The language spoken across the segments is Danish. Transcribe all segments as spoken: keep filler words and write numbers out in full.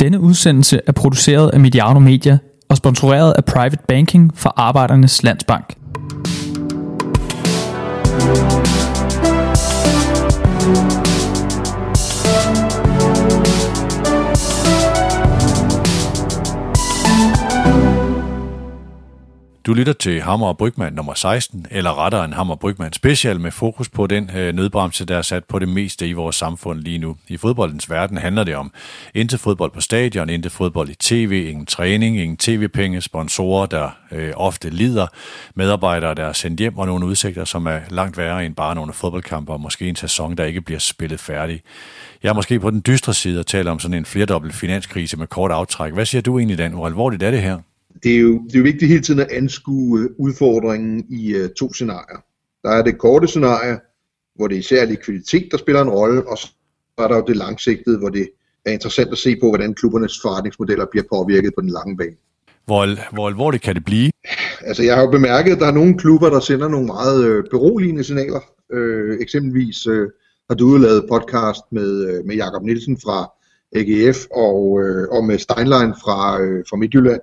Denne udsendelse er produceret af Mediano Media og sponsoreret af Private Banking fra Arbejdernes Landsbank. Du lytter til Hammer og Brygmand nummer seksten, eller rettere en Hammer og Brygmand special med fokus på den øh, nødbremse, der er sat på det meste i vores samfund lige nu. I fodboldens verden handler det om intet fodbold på stadion, intet fodbold i tv, ingen træning, ingen tv-penge, sponsorer, der øh, ofte lider, medarbejdere, der er sendt hjem og nogle udsigter, som er langt værre end bare nogle fodboldkampe og måske en sæson, der ikke bliver spillet færdig. Jeg er måske på den dystre side og taler om sådan en flerdobbelt finanskrise med kort aftræk. Hvad siger du egentlig, Dan? Hvor alvorligt er det her? Det er, jo, det er jo vigtigt hele tiden at anskue udfordringen i uh, to scenarier. Der er det korte scenarie, hvor det er især likviditet, der spiller en rolle, og så er der jo det langsigtede, hvor det er interessant at se på, hvordan klubbernes forretningsmodeller bliver påvirket på den lange bane. Hvor, hvor alvorligt kan det blive? Altså, jeg har jo bemærket, at der er nogle klubber, der sender nogle meget øh, beroligende signaler. Øh, eksempelvis øh, har du lavet podcast med, øh, med Jacob Nielsen fra A G F og, øh, og med Steinlein fra, øh, fra Midtjylland.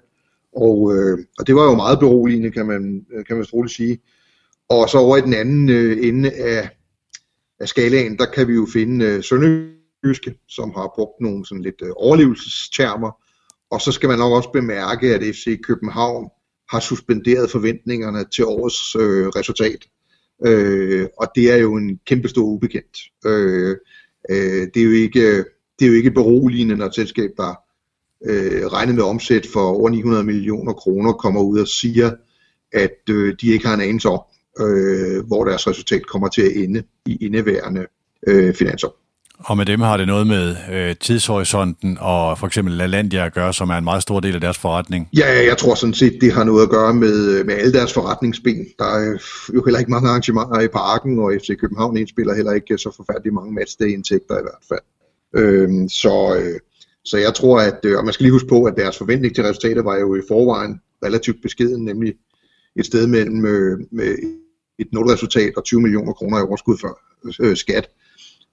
Og, øh, og det var jo meget beroligende, kan man, kan man roligt sige. Og så over i den anden øh, ende af, af skalaen, der kan vi jo finde øh, Sønderjyske, som har brugt nogle sådan lidt øh, overlevelsestermer. Og så skal man nok også bemærke, at F C København har suspenderet forventningerne til årets øh, resultat. Øh, og det er jo en kæmpe stor ubekendt. Øh, øh, det, er jo ikke, det er jo ikke beroligende, når et selskab, der Øh, regnet med omsæt for over ni hundrede millioner kroner, kommer ud og siger, at øh, de ikke har en anelse om, øh, hvor deres resultat kommer til at ende i indeværende øh, finansår. Og med dem har det noget med øh, tidshorisonten og for eksempel Lalandia at gøre, som er en meget stor del af deres forretning. Ja, jeg tror sådan set, det har noget at gøre med, med alle deres forretningsben. Der er jo heller ikke mange arrangementer i parken, og F C København indspiller heller ikke så forfærdeligt mange matchday-indtægter i hvert fald. Øh, så... Øh, Så jeg tror, at, og man skal lige huske på, at deres forventning til resultater var jo i forvejen relativt beskeden, nemlig et sted mellem med et nulresultat og tyve millioner kroner i overskud før øh, skat.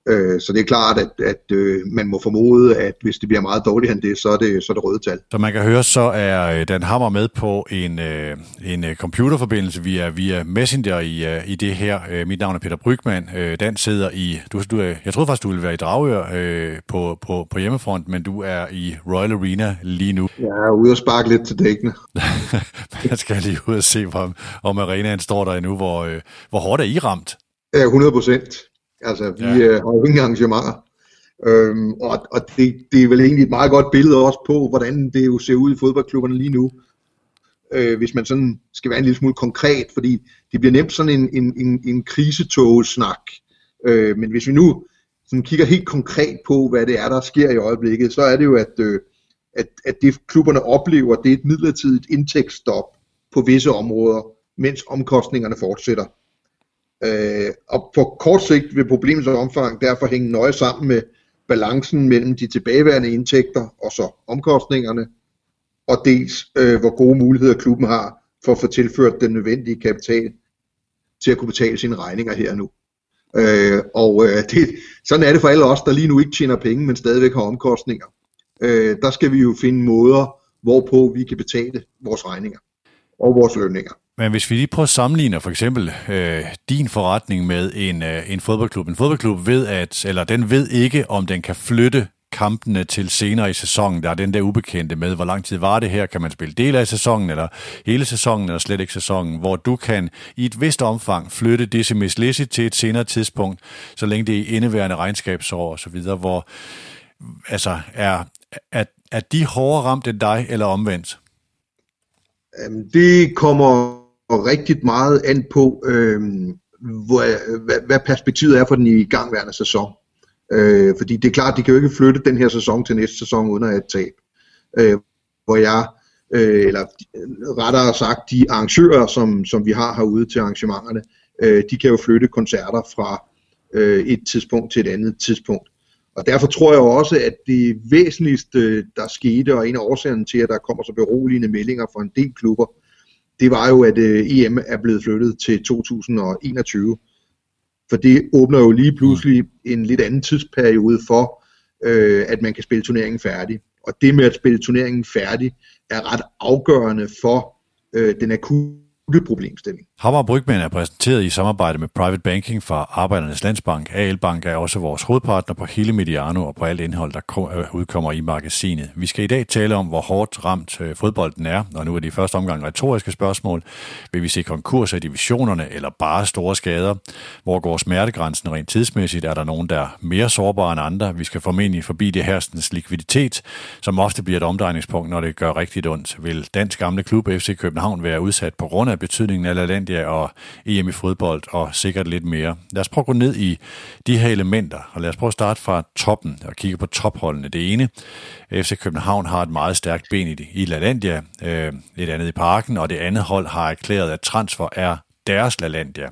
Øh, så det er klart, at, at øh, man må formode, at hvis det bliver meget dårligere end det, så er det, så er det røde tal. Som man kan høre, så er Dan Hammer med på en, øh, en computerforbindelse via, via Messenger i, øh, i det her. Øh, mit navn er Peter Brygman. Øh, Dan sidder i... Du, du, jeg troede faktisk, du ville være i Dragør øh, på, på, på hjemmefront, men du er i Royal Arena lige nu. Jeg er ude og sparke lidt til dækkene. Man skal lige ud og se, om, om arenaen står der endnu. Hvor, øh, hvor hårdt er I ramt? hundrede procent. Altså, vi ja. øh, har jo ingen engagementer, øhm, og, og det, det er vel egentlig et meget godt billede også på, hvordan det jo ser ud i fodboldklubberne lige nu, øh, hvis man sådan skal være en lille smule konkret, fordi det bliver nemt sådan en, en, en, en krisetog-snak, øh, men hvis vi nu sådan kigger helt konkret på, hvad det er, der sker i øjeblikket, så er det jo, at, øh, at, at det klubberne oplever, det er et midlertidigt indtægtsstop på visse områder, mens omkostningerne fortsætter. Øh, og på kort sigt vil problemets omfang derfor hænge nøje sammen med balancen mellem de tilbageværende indtægter og så omkostningerne, og dels øh, hvor gode muligheder klubben har for at få tilført den nødvendige kapital til at kunne betale sine regninger her nu. Øh, og øh, det, sådan er det for alle os, der lige nu ikke tjener penge, men stadigvæk har omkostninger. Øh, der skal vi jo finde måder, hvorpå vi kan betale vores regninger og vores lønninger. Men hvis vi lige prøver at sammenligne for eksempel øh, din forretning med en, øh, en fodboldklub. En fodboldklub ved, at, eller den ved ikke, om den kan flytte kampene til senere i sæsonen. Der er den der ubekendte med, hvor lang tid var det her? Kan man spille del af sæsonen, eller hele sæsonen, eller slet ikke sæsonen? Hvor du kan i et vist omfang flytte det semestlæssigt til et senere tidspunkt, så længe det er i indeværende regnskabsår osv. Hvor altså, er, er, er de hårdere ramt end dig, eller omvendt? Det kommer og rigtig meget an på, øh, hvad, hvad, hvad perspektivet er for den igangværende sæson. Øh, fordi det er klart, de kan jo ikke flytte den her sæson til næste sæson uden at have et tab. Øh, hvor jeg, øh, eller rettere sagt, de arrangører, som, som vi har herude til arrangementerne, øh, de kan jo flytte koncerter fra øh, et tidspunkt til et andet tidspunkt. Og derfor tror jeg også, at det væsentligste, der skete, og en af årsagerne til, at der kommer så beroligende meldinger fra en del klubber, det var jo, at øh, E M er blevet flyttet til to tusind og enogtyve. For det åbner jo lige pludselig en lidt anden tidsperiode for, øh, at man kan spille turneringen færdig. Og det med at spille turneringen færdig er ret afgørende for øh, den akutte problemstilling. Hammer og Brygmand er præsenteret i samarbejde med Private Banking fra Arbejdernes Landsbank. A L Bank er også vores hovedpartner på hele Mediano og på alt indhold, der udkommer i magasinet. Vi skal i dag tale om, hvor hårdt ramt fodbolden er, og nu er det i første omgang retoriske spørgsmål. Vil vi se konkurser i divisionerne eller bare store skader? Hvor går smertegrænsen rent tidsmæssigt? Er der nogen, der er mere sårbare end andre? Vi skal formentlig forbi det herstens likviditet, som ofte bliver et omdrejningspunkt, når det gør rigtigt ondt. Vil dansk gamle klub F C København være udsat på grund af betydningen af Lalandia og E M i fodbold og sikkert lidt mere? Lad os prøve at gå ned i de her elementer, og lad os prøve at starte fra toppen og kigge på topholdene. Det ene, F C København har et meget stærkt ben i, i Lalandia, øh, et andet i parken, og det andet hold har erklæret, at transfer er deres Lalandia.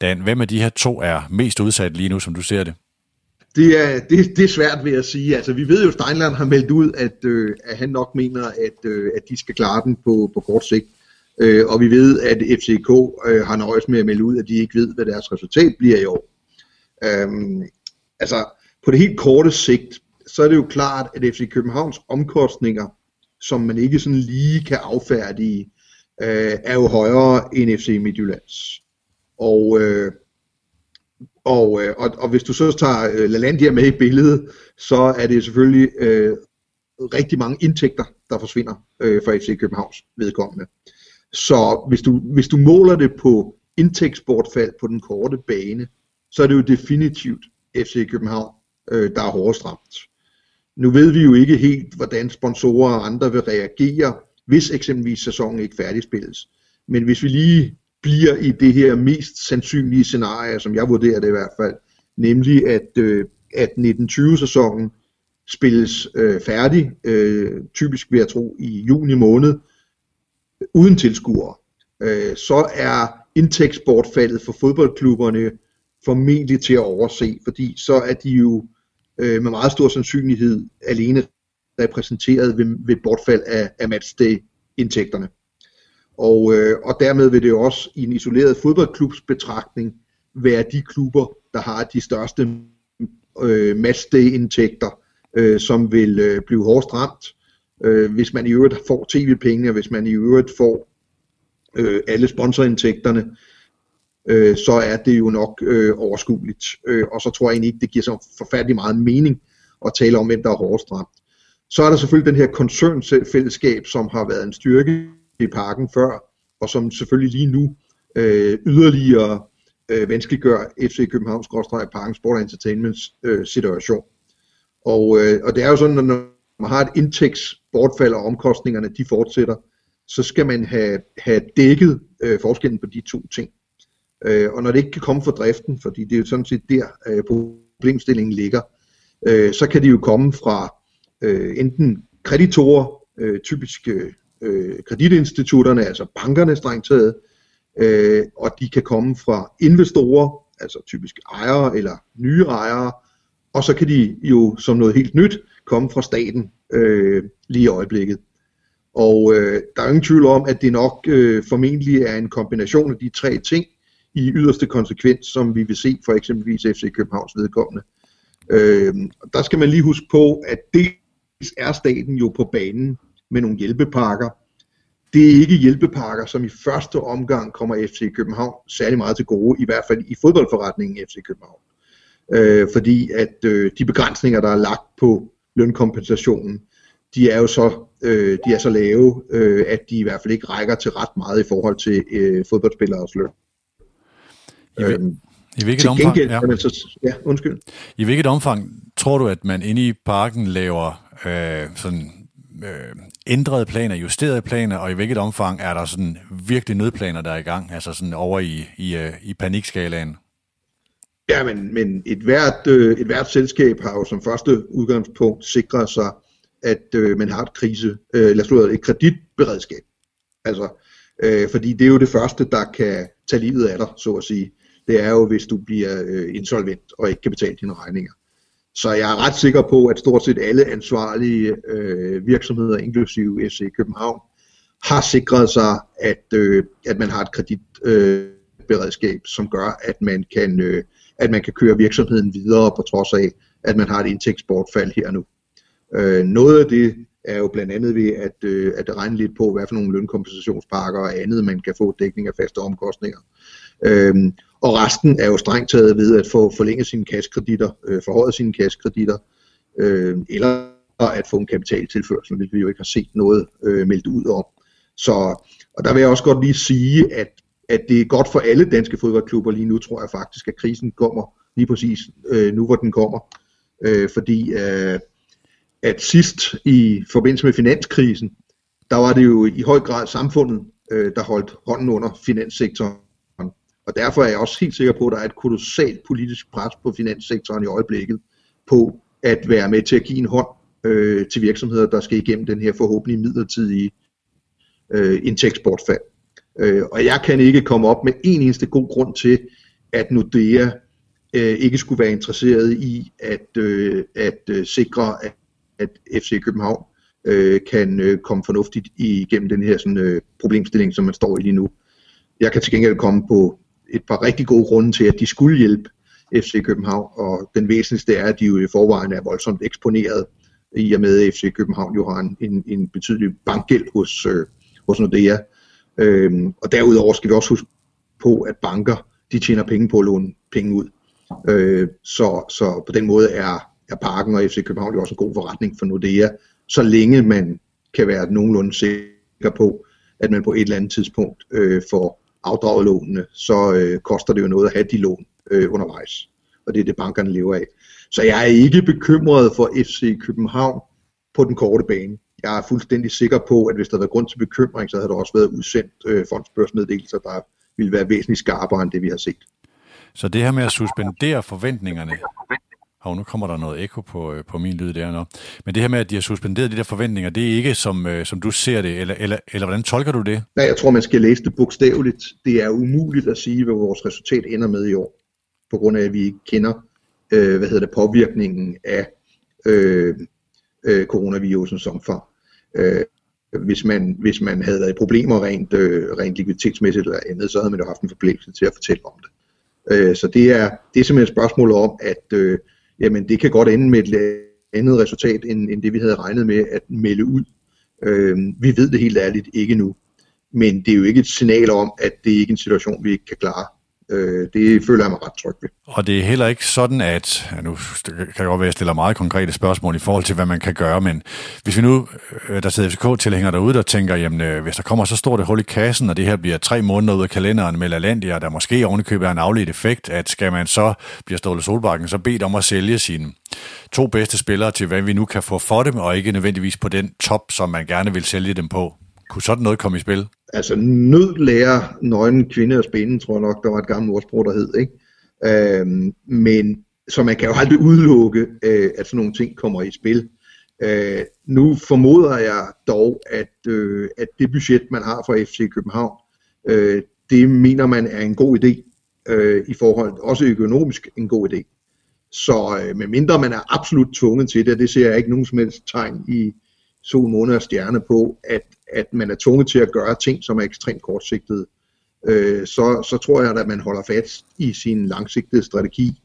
Dan, hvem af de her to er mest udsat lige nu, som du ser det? Det er, det, det er svært ved at sige. Altså, vi ved jo, at Steinlein har meldt ud, at, øh, at han nok mener, at, øh, at de skal klare den på, på kort sigt. Øh, og vi ved, at F C K øh, har nøjes med at melde ud, at de ikke ved, hvad deres resultat bliver i år. Øhm, altså, på det helt korte sigt, så er det jo klart, at F C Københavns omkostninger, som man ikke sådan lige kan affærdige, øh, er jo højere end F C Midtjyllands. Og, øh, og, øh, og, og hvis du så tager øh, Lalandia med i billedet, så er det selvfølgelig øh, rigtig mange indtægter, der forsvinder øh, for F C Københavns vedkommende. Så hvis du, hvis du måler det på indtægtsbortfald på den korte bane, så er det jo definitivt F C København, øh, der er hårdest ramt. Nu ved vi jo ikke helt, hvordan sponsorer og andre vil reagere, hvis eksempelvis sæsonen ikke færdigspilles. Men hvis vi lige bliver i det her mest sandsynlige scenarie, som jeg vurderer det i hvert fald, nemlig at, øh, at nitten tyve sæsonen spilles øh, færdig, øh, typisk vil jeg tro i juni måned, uden tilskuere, øh, så er indtægtsbortfaldet for fodboldklubberne formentlig til at overse, fordi så er de jo øh, med meget stor sandsynlighed alene repræsenteret ved, ved bortfald af, af matchday-indtægterne. Og, øh, og dermed vil det jo også i en isoleret fodboldklubsbetragtning være de klubber, der har de største øh, matchday-indtægter, øh, som vil øh, blive hårdest ramt. Øh, hvis man i øvrigt får tv-penge, og hvis man i øvrigt får øh, alle sponsorindtægterne, øh, så er det jo nok øh, overskueligt. Øh, og så tror jeg egentlig ikke, det giver så forfærdelig meget mening at tale om, hvem der er hårdest ramt. Så er der selvfølgelig den her koncernfællesskab, som har været en styrke i parken før, og som selvfølgelig lige nu øh, yderligere øh, vanskeliggør F C Københavns skråstreg Parken Sport og Entertainments øh, situation. Og, øh, og det er jo sådan, når man har et indtægtsbortfald, og omkostningerne de fortsætter, så skal man have, have dækket øh, forskellen på de to ting. Øh, og når det ikke kan komme fra driften, fordi det er jo sådan set der øh, problemstillingen ligger, øh, så kan det jo komme fra øh, enten kreditorer, øh, typisk øh, kreditinstitutterne, altså bankerne strengt taget, øh, og de kan komme fra investorer, altså typisk ejere eller nye ejere, og så kan de jo som noget helt nyt komme fra staten øh, lige i øjeblikket. Og øh, der er ingen tvivl om, at det nok øh, formentlig er en kombination af de tre ting i yderste konsekvens, som vi vil se for eksempelvis F C Københavns vedkommende. Øh, der skal man lige huske på, at dels er staten jo på banen med nogle hjælpepakker. Det er ikke hjælpepakker, som i første omgang kommer F C København særlig meget til gode, i hvert fald i fodboldforretningen F C København. Øh, fordi at øh, de begrænsninger, der er lagt på lønkompensationen, de er jo så, øh, de er så lave, øh, at de i hvert fald ikke rækker til ret meget i forhold til øh, fodboldspilleres løn. I, øh, i hvilket omfang? Gengæld, ja. Man så, ja, undskyld. I hvilket omfang tror du, at man inde i parken laver øh, sådan øh, ændrede planer, justerede planer, og i hvilket omfang er der sådan virkelig nødplaner, der er i gang, altså sådan over i, i, øh, i panikskalaen? Ja, men, men et, hvert, øh, et hvert selskab har jo som første udgangspunkt sikret sig, at øh, man har et krise, øh, eller slået et kreditberedskab. Altså, øh, fordi det er jo det første, der kan tage livet af dig, så at sige. Det er jo, hvis du bliver øh, insolvent og ikke kan betale dine regninger. Så jeg er ret sikker på, at stort set alle ansvarlige øh, virksomheder, inklusive F C København, har sikret sig, at, øh, at man har et kreditberedskab, øh, som gør, at man kan... Øh, at man kan køre virksomheden videre på trods af, at man har et indtægtsbortfald her nu. Øh, noget af det er jo blandt andet ved at, øh, at regne lidt på, hvad for nogle lønkompensationspakker og andet, man kan få dækning af faste omkostninger. Øh, og resten er jo strengt taget ved at få forlænget sine kassekreditter, øh, forhøjet sine kassekreditter, øh, eller at få en kapitaltilførsel, hvilket vi jo ikke har set noget øh, meldt ud om. Så, og der vil jeg også godt lige sige, at, at det er godt for alle danske fodboldklubber lige nu, tror jeg faktisk, at krisen kommer lige præcis øh, nu, hvor den kommer. Øh, fordi øh, at sidst i forbindelse med finanskrisen, der var det jo i høj grad samfundet, øh, der holdt hånden under finanssektoren. Og derfor er jeg også helt sikker på, at der er et kolossalt politisk pres på finanssektoren i øjeblikket, på at være med til at give en hånd øh, til virksomheder, der skal igennem den her forhåbentlig midlertidige øh, indtægtsbortfald. Øh, og jeg kan ikke komme op med en eneste god grund til, at Nordea øh, ikke skulle være interesseret i at, øh, at øh, sikre, at, at F C København øh, kan øh, komme fornuftigt igennem den her sådan, øh, problemstilling, som man står i lige nu. Jeg kan til gengæld komme på et par rigtig gode grunde til, at de skulle hjælpe F C København, og den væsentligste er, at de jo i forvejen er voldsomt eksponeret, i og med at F C København jo har en, en, en betydelig bankgæld hos, øh, hos Nordea. Øhm, og derudover skal vi også huske på, at banker, de tjener penge på at låne penge ud. Øh, så, så på den måde er, er Parken og F C København jo også en god forretning for Nordea, så længe man kan være nogenlunde sikker på, at man på et eller andet tidspunkt øh, får afdraget lånene, så øh, koster det jo noget at have de lån øh, undervejs. Og det er det, bankerne lever af. Så jeg er ikke bekymret for F C København på den korte bane. Jeg er fuldstændig sikker på, at hvis der var grund til bekymring, så havde der også været udsendt øh, fondsbørsmeddelelser, der ville være væsentligt skarpere end det, vi har set. Så det her med at suspendere forventningerne... Og nu kommer der noget ekko på, øh, på min lyd der nu. Men det her med, at de har suspenderet de der forventninger, det er ikke som, øh, som du ser det, eller, eller, eller hvordan tolker du det? Nej, jeg tror, man skal læse det bogstaveligt. Det er umuligt at sige, hvad vores resultat ender med i år, på grund af, at vi ikke kender øh, hvad hedder det, påvirkningen af øh, øh, coronavirusens omfang. Øh, hvis, man, hvis man havde været i problemer rent, øh, rent likviditetsmæssigt eller andet, så havde man jo haft en forpligtelse til at fortælle om det. Øh, så det er, det er simpelthen et spørgsmål om, at øh, jamen det kan godt ende med et andet resultat, end, end det vi havde regnet med at melde ud. Øh, vi ved det helt ærligt ikke nu, men det er jo ikke et signal om, at det ikke er en situation, vi ikke kan klare. Øh, det føler jeg mig ret tryg ved. Og det er heller ikke sådan, at, ja, nu kan det godt være, at jeg stiller meget konkrete spørgsmål i forhold til, hvad man kan gøre, men hvis vi nu, der sidder F C K-tilhængere derude, der tænker, jamen hvis der kommer så stort et hul i kassen, og det her bliver tre måneder ud af kalenderen med Lalandia, og der måske ovenikøbet er en afledt effekt, at skal man så, bliver Ståle Solbakken så bedt om at sælge sine to bedste spillere til, hvad vi nu kan få for dem, og ikke nødvendigvis på den top, som man gerne vil sælge dem på. Kunne sådan noget komme i spil? Altså, nød lærer nøgen kvinde og spænden, tror jeg nok, der var et gammelt ordsprog, der hed, ikke? Øhm, men, så man kan jo aldrig udelukke, øh, at sådan nogle ting kommer i spil. Øh, nu formoder jeg dog, at, øh, at det budget, man har fra F C København, øh, det mener man er en god idé, øh, i forhold, også økonomisk en god idé. Så øh, medmindre man er absolut tvunget til det, det ser jeg ikke nogen som helst tegn i sol, måneder og stjerne på, at, at man er tvunget til at gøre ting, som er ekstremt kortsigtede, øh, så, så tror jeg, at man holder fast i sin langsigtede strategi.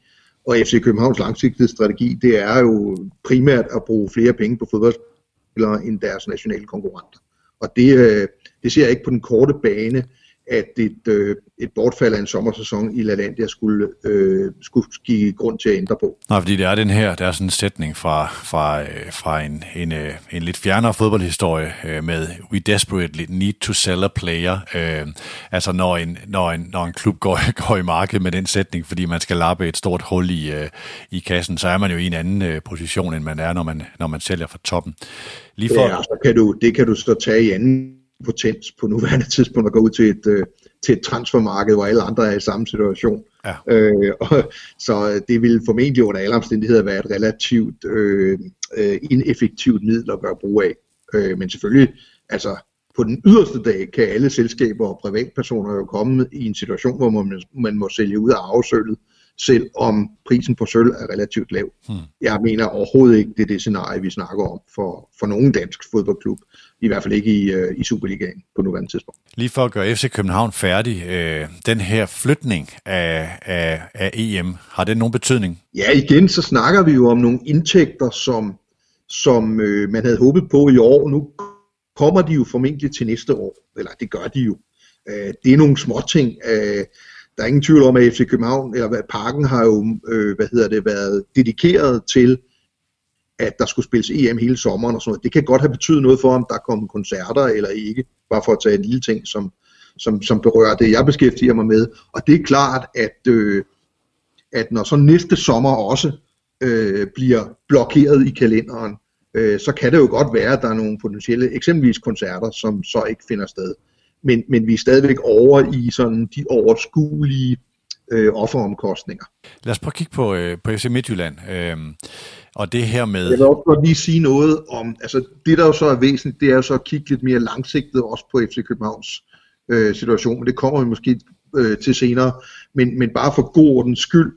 Og F C Københavns langsigtede strategi, det er jo primært at bruge flere penge på fodboldspillere end deres nationale konkurrenter. Og det, øh, det ser jeg ikke på den korte bane, at et, øh, et bortfald af en sommersæson i Lalandia skulle, øh, skulle give grund til at ændre på. Nej, fordi det er den her, der er sådan en sætning fra, fra, øh, fra en, en, øh, en lidt fjernere fodboldhistorie øh, med "We desperately need to sell a player". Øh, altså når en, når, en, når en klub går, går i markedet med den sætning, fordi man skal lappe et stort hul i, øh, i kassen, så er man jo i en anden øh, position, end man er, når man, når man sælger fra toppen. Lige for... Ja, så kan du, det kan du så tage i anden potens på nuværende tidspunkt at gå ud til et, øh, til et transfermarked, hvor alle andre er i samme situation. Ja. Øh, og, så det vil formentlig under alle omstændigheder være et relativt øh, ineffektivt middel at gøre brug af. Øh, men selvfølgelig, altså på den yderste dag, kan alle selskaber og privatpersoner jo komme i en situation, hvor man, man må sælge ud af arvesølvet, selvom prisen på sølv er relativt lav. Hmm. Jeg mener overhovedet ikke, det er det scenarie, vi snakker om for, for nogen dansk fodboldklub. I hvert fald ikke i, øh, i Superligaen på nuværende tidspunkt. Lige for at gøre F C København færdig, øh, den her flytning af, af, af E M, har det nogen betydning? Ja, igen, så snakker vi jo om nogle indtægter, som, som øh, man havde håbet på i år. Nu kommer de jo formentlig til næste år, eller det gør de jo. Øh, det er nogle småting. Øh, der er ingen tvivl om, at F C København, eller Parken har jo øh, hvad hedder det, været dedikeret til, at der skulle spilles E M hele sommeren og sådan noget. Det kan godt have betydet noget for, om der kommer koncerter eller ikke, bare for at tage en lille ting, som, som, som berører det, jeg beskæftiger mig med. Og det er klart, at, øh, at når så næste sommer også øh, bliver blokeret i kalenderen, øh, så kan det jo godt være, at der er nogle potentielle, eksempelvis koncerter, som så ikke finder sted. Men, men vi er stadigvæk over i sådan de overskuelige øh, offeromkostninger. Lad os prøve at kigge på, øh, på F C Midtjylland. Øh... Og det her med... Jeg vil også godt lige sige noget om, altså det der jo så er væsentligt, det er jo så at kigge lidt mere langsigtet også på F C Københavns øh, situation, men det kommer vi måske øh, til senere, men, men bare for god ordens skyld,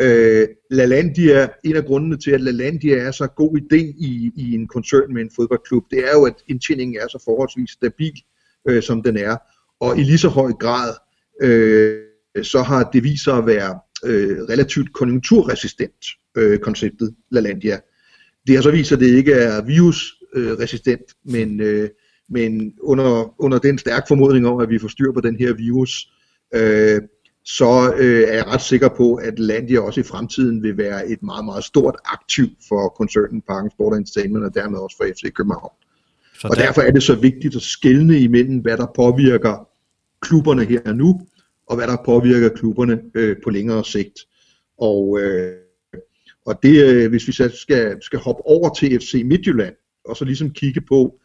øh, Lalandia, en af grundene til, at Lalandia er så god idé i, i en koncern med en fodboldklub, det er jo, at indtjeningen er så forholdsvis stabil, øh, som den er, og i lige så høj grad, øh, så har det vist sig at være øh, relativt konjunkturresistent. Øh, konceptet Lalandia. Det har så vist, at det ikke er virusresistent, øh, men, øh, men under, under den stærke formodning om, at vi får styr på den her virus, øh, så øh, er jeg ret sikker på, at Lalandia også i fremtiden vil være et meget, meget stort aktiv for koncernen Parken Sport og Entertainment, og dermed også for F C København. Og derfor er det så vigtigt at skelne imellem, hvad der påvirker klubberne her og nu, og hvad der påvirker klubberne øh, på længere sigt. Og øh, Og det, hvis vi så skal, skal hoppe over til F C Midtjylland, og så ligesom kigge på,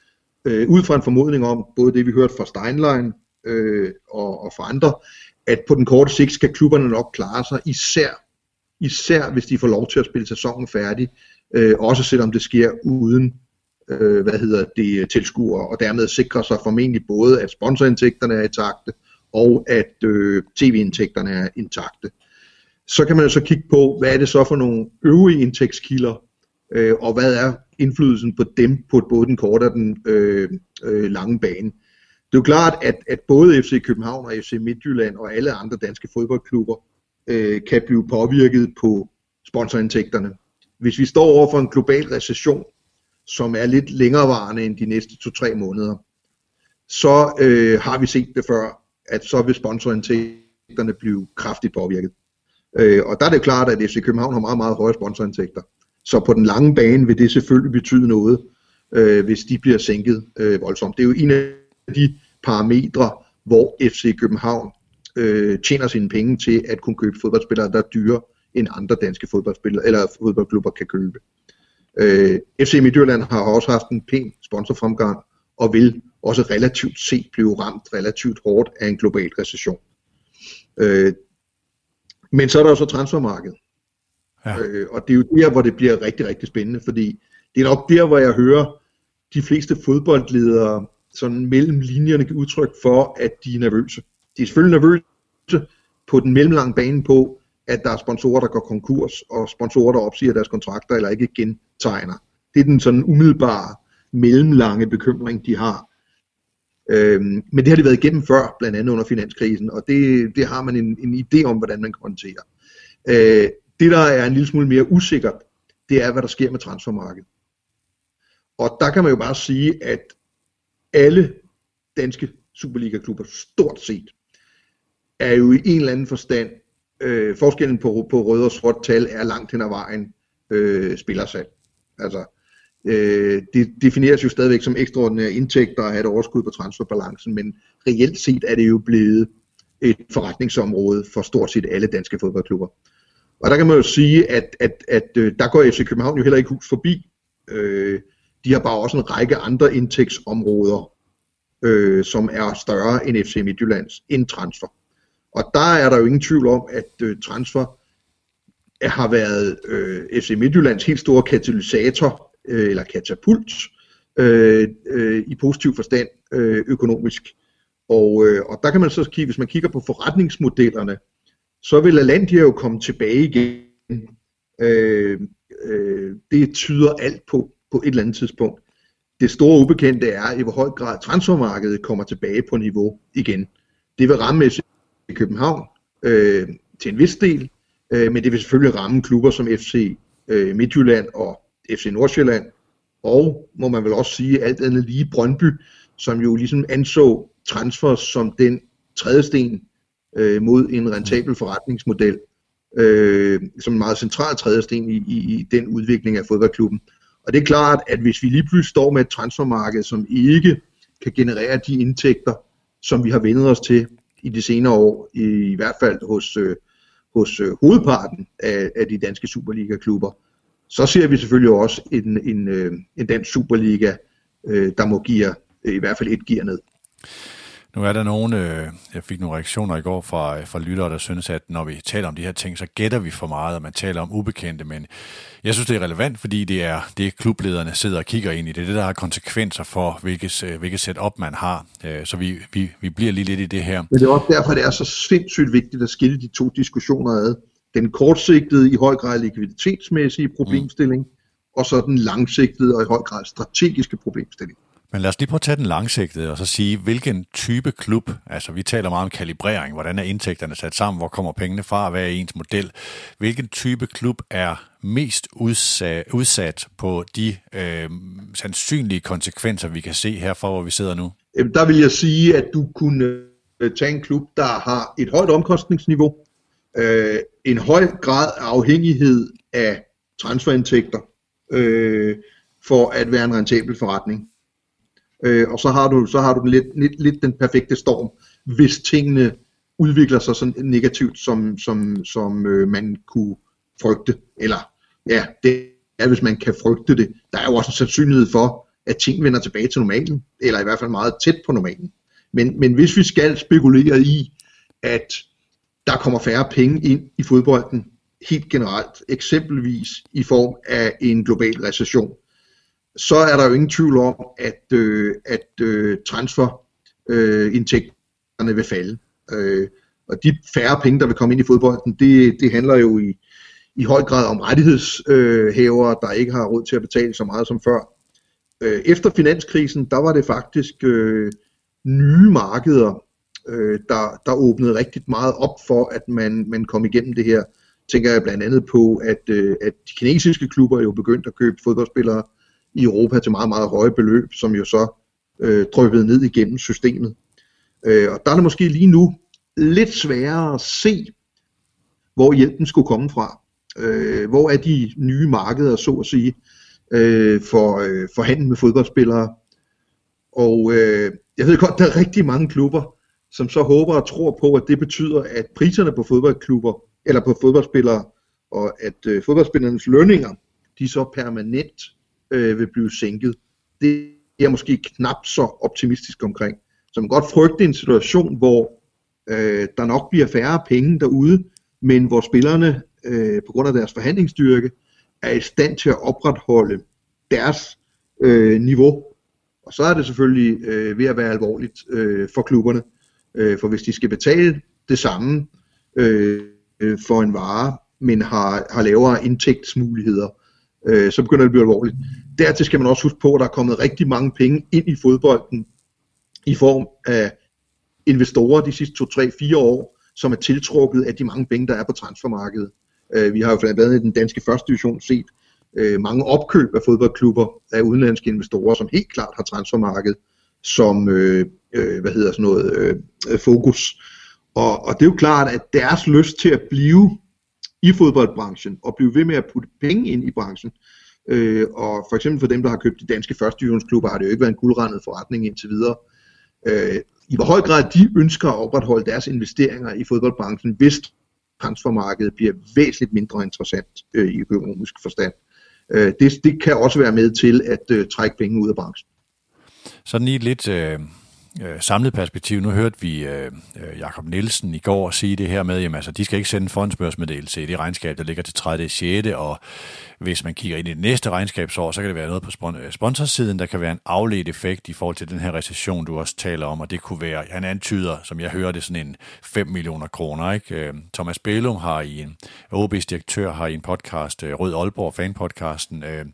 øh, ud fra en formodning om, både det vi hørte fra Steinlein øh, og, og fra andre, at på den korte sigt skal klubberne nok klare sig, især, især hvis de får lov til at spille sæsonen færdig, øh, også selvom det sker uden øh, hvad hedder det, tilskuere, og dermed sikre sig formentlig både, at sponsorindtægterne er intakte, og at øh, tv-indtægterne er intakte. Så kan man så kigge på, hvad er det så for nogle øvrige indtægtskilder, øh, og hvad er indflydelsen på dem på både den korte og den øh, øh, lange bane. Det er jo klart, at, at både F C København og F C Midtjylland og alle andre danske fodboldklubber øh, kan blive påvirket på sponsorindtægterne. Hvis vi står over for en global recession, som er lidt længerevarende end de næste to-tre måneder, så øh, har vi set det før, at så vil sponsorindtægterne blive kraftigt påvirket. Øh, og der er det klart, at F C København har meget, meget høje sponsorindtægter. Så på den lange bane vil det selvfølgelig betyde noget, øh, hvis de bliver sænket øh, voldsomt. Det er jo en af de parametre, hvor F C København øh, tjener sine penge til at kunne købe fodboldspillere, der er dyre end andre danske fodboldspillere, eller fodboldklubber kan købe. Øh, F C Midtjylland har også haft en pæn sponsorfremgang, og vil også relativt set blive ramt relativt hårdt af en global recession. Øh, Men så er der jo så transfermarkedet, ja. øh, og det er jo der, hvor det bliver rigtig, rigtig spændende, fordi det er nok der, hvor jeg hører de fleste fodboldledere sådan mellem linjerne give udtryk for, at de er nervøse. De er selvfølgelig nervøse på den mellemlange bane på, at der er sponsorer, der går konkurs, og sponsorer, der opsiger deres kontrakter eller ikke gentegner. Det er den sådan umiddelbare mellemlange bekymring, de har. Øhm, men det har de været igennem før, blandt andet under finanskrisen, og det, det har man en, en idé om, hvordan man kan håndtere. Øh, det, der er en lille smule mere usikkert, det er, hvad der sker med transfermarkedet. Og der kan man jo bare sige, at alle danske Superliga-klubber, stort set, er jo i en eller anden forstand, øh, forskellen på, på røde og sort tal er langt hen ad vejen øh, spillersal. Altså, det defineres jo stadigvæk som ekstraordinære indtægter at have et overskud på transferbalancen, men reelt set er det jo blevet et forretningsområde for stort set alle danske fodboldklubber. Og der kan man jo sige, at, at, at der går F C København jo heller ikke hus forbi. De har bare også en række andre indtægtsområder, som er større end F C Midtjyllands end transfer. Og der er der jo ingen tvivl om, at transfer har været F C Midtjyllands helt store katalysator eller katapult øh, øh, i positiv forstand øh, økonomisk. Og, øh, og der kan man så kigge, hvis man kigger på forretningsmodellerne, så vil Lalandia jo komme tilbage igen. Øh, øh, det tyder alt på, på et eller andet tidspunkt. Det store ubekendte er, i hvor høj grad transfermarkedet kommer tilbage på niveau igen. Det vil ramme F C København øh, til en vis del, øh, men det vil selvfølgelig ramme klubber som F C øh, Midtjylland og F C Nordsjælland og må man vel også sige alt andet lige Brøndby, som jo ligesom anså transfer som den tredje sten øh, mod en rentabel forretningsmodel, øh, som en meget central tredje sten i, i, i den udvikling af fodboldklubben. Og det er klart, at hvis vi lige pludselig står med et transfermarked, som ikke kan generere de indtægter, som vi har vendet os til i de senere år, i, i hvert fald hos, øh, hos øh, hovedparten af, af de danske Superliga-klubber, så ser vi selvfølgelig også en, en, en, en dansk Superliga, øh, der må give i hvert fald et gear ned. Nu er der nogen, øh, jeg fik nogle reaktioner i går fra, fra lyttere, der synes, at når vi taler om de her ting, så gætter vi for meget, og man taler om ubekendte, men jeg synes, det er relevant, fordi det er det, klublederne sidder og kigger ind i. Det er det, der har konsekvenser for, hvilket, hvilket setup man har. Så vi, vi, vi bliver lige lidt i det her. Men det er også derfor, det er så sindssygt vigtigt at skille de to diskussioner ad. Den kortsigtede, i høj grad likviditetsmæssige problemstilling, mm. og så den langsigtede og i høj grad strategiske problemstilling. Men lad os lige prøve at tage den langsigtede og så sige, hvilken type klub, altså vi taler meget om kalibrering, hvordan er indtægterne sat sammen, hvor kommer pengene fra, hvad er ens model, hvilken type klub er mest udsat, udsat på de øh, sandsynlige konsekvenser, vi kan se herfra, hvor vi sidder nu? Der vil jeg sige, at du kunne tage en klub, der har et højt omkostningsniveau, øh, en høj grad af afhængighed af transferindtægter øh, for at være en rentabel forretning. Øh, og så har du, så har du den lidt, lidt, lidt den perfekte storm, hvis tingene udvikler sig så negativt, som, som, som øh, man kunne frygte. Eller ja, det er, hvis man kan frygte det. Der er jo også en sandsynlighed for, at ting vender tilbage til normalen, eller i hvert fald meget tæt på normalen. Men, men hvis vi skal spekulere i, at der kommer færre penge ind i fodbolden helt generelt, eksempelvis i form af en global recession, så er der jo ingen tvivl om, at, øh, at øh, transferindtægterne øh, vil falde. Øh, og de færre penge, der vil komme ind i fodbolden, det, det handler jo i, i høj grad om rettighedshævere, der ikke har råd til at betale så meget som før. Øh, efter finanskrisen, der var det faktisk øh, nye markeder, øh, der, der åbnede rigtig meget op for, at man, man kom igennem det her. Tænker jeg blandt andet på, at, øh, at de kinesiske klubber jo begyndte at købe fodboldspillere i Europa til meget, meget høje beløb, som jo så øh, dryppede ned igennem systemet. Øh, og der er det måske lige nu lidt sværere at se, hvor hjælpen skulle komme fra. Øh, hvor er de nye markeder, så at sige, øh, for, øh, for handel med fodboldspillere. Og øh, jeg ved godt, der er rigtig mange klubber, som så håber og tror på, at det betyder, at priserne på fodboldklubber, eller på fodboldspillere, og at øh, fodboldspillernes lønninger, de så permanent Øh, vil blive sænket. Det er jeg måske knap så optimistisk omkring. Så man kan godt frygte en situation, hvor øh, der nok bliver færre penge derude, men hvor spillerne øh, på grund af deres forhandlingsstyrke er i stand til at opretholde deres øh, niveau. Og så er det selvfølgelig øh, ved at være alvorligt øh, for klubberne. Øh, for hvis de skal betale det samme øh, for en vare, men har, har lavere indtægtsmuligheder, øh, så begynder det at blive alvorligt. Dertil skal man også huske på, at der er kommet rigtig mange penge ind i fodbolden i form af investorer de sidste to, tre, fire år, som er tiltrukket af de mange penge, der er på transfermarkedet. Vi har jo blandt andet i den danske første division set mange opkøb af fodboldklubber af udenlandske investorer, som helt klart har transfermarkedet som hvad hedder sådan noget, fokus. Og det er jo klart, at deres lyst til at blive i fodboldbranchen og blive ved med at putte penge ind i branchen, Øh, og for eksempel for dem, der har købt de danske førstedivisionsklubber, har det jo ikke været en guldrandet forretning indtil videre. Øh, I hvor høj grad de ønsker at opretholde deres investeringer i fodboldbranchen, hvis transfermarkedet bliver væsentligt mindre interessant øh, i økonomisk forstand. Øh, det, det kan også være med til at øh, trække penge ud af branchen. Sådan lige lidt Øh... samlet perspektiv. Nu hørte vi øh, Jacob Nielsen i går sige det her med, jamen altså, de skal ikke sende en fondsbørsmeddelelse i det regnskab, der ligger til tredivte sjette og hvis man kigger ind i det næste regnskabsår, så kan det være noget på sponsorsiden, der kan være en afledt effekt i forhold til den her recession, du også taler om, og det kunne være, han antyder, som jeg hører det, sådan en fem millioner kroner, ikke? Thomas Bellum har i en, O B's direktør har i en podcast, Rød Aalborg, fanpodcasten, øh,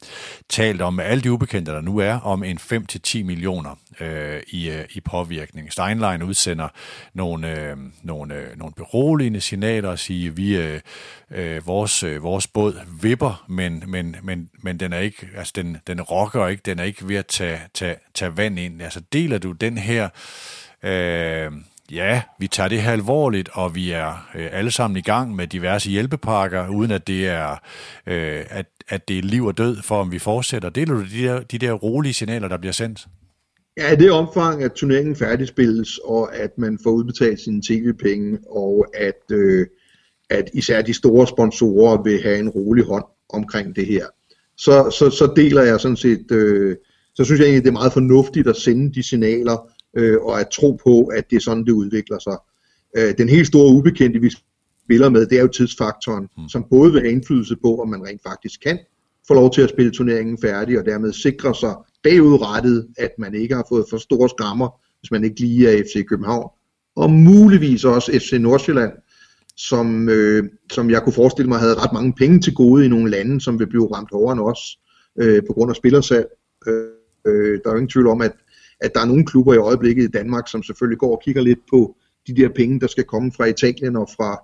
talt om alle de ubekendte, der nu er, om en fem til ti millioner øh, i, øh, i påvirkning. Steinlein udsender nogle, øh, nogle, øh, nogle beroligende signaler og siger, vi øh, øh, vores, øh, vores båd vipper, men, men, men, men den er ikke, altså den, den rokker ikke, den er ikke ved at tage, tage, tage vand ind. Altså deler du den her... Øh, ja, vi tager det her alvorligt, og vi er øh, alle sammen i gang med diverse hjælpepakker, uden at det er, øh, at, at det er liv og død for, om vi fortsætter. Deler du de der, de der rolige signaler, der bliver sendt? Ja, i det omfang, at turneringen færdigspilles, og at man får udbetalt sine tv-penge, og at, øh, at især de store sponsorer vil have en rolig hånd omkring det her, så, så, så deler jeg sådan set, øh, så synes jeg egentlig, det er meget fornuftigt at sende de signaler, Øh, og at tro på, at det er sådan, det udvikler sig. Øh, den helt store ubekendte, vi spiller med, det er jo tidsfaktoren, mm. som både vil have indflydelse på, om man rent faktisk kan få lov til at spille turneringen færdig, og dermed sikre sig bagudrettet, at man ikke har fået for store skrammer, hvis man ikke lige er F C København, og muligvis også F C Nordsjælland, som, øh, som jeg kunne forestille mig havde ret mange penge til gode i nogle lande, som vil blive ramt over end os, øh, på grund af spillersalg. Øh, der er jo ingen tvivl om, at at der er nogle klubber i øjeblikket i Danmark, som selvfølgelig går og kigger lidt på de der penge, der skal komme fra Italien og fra,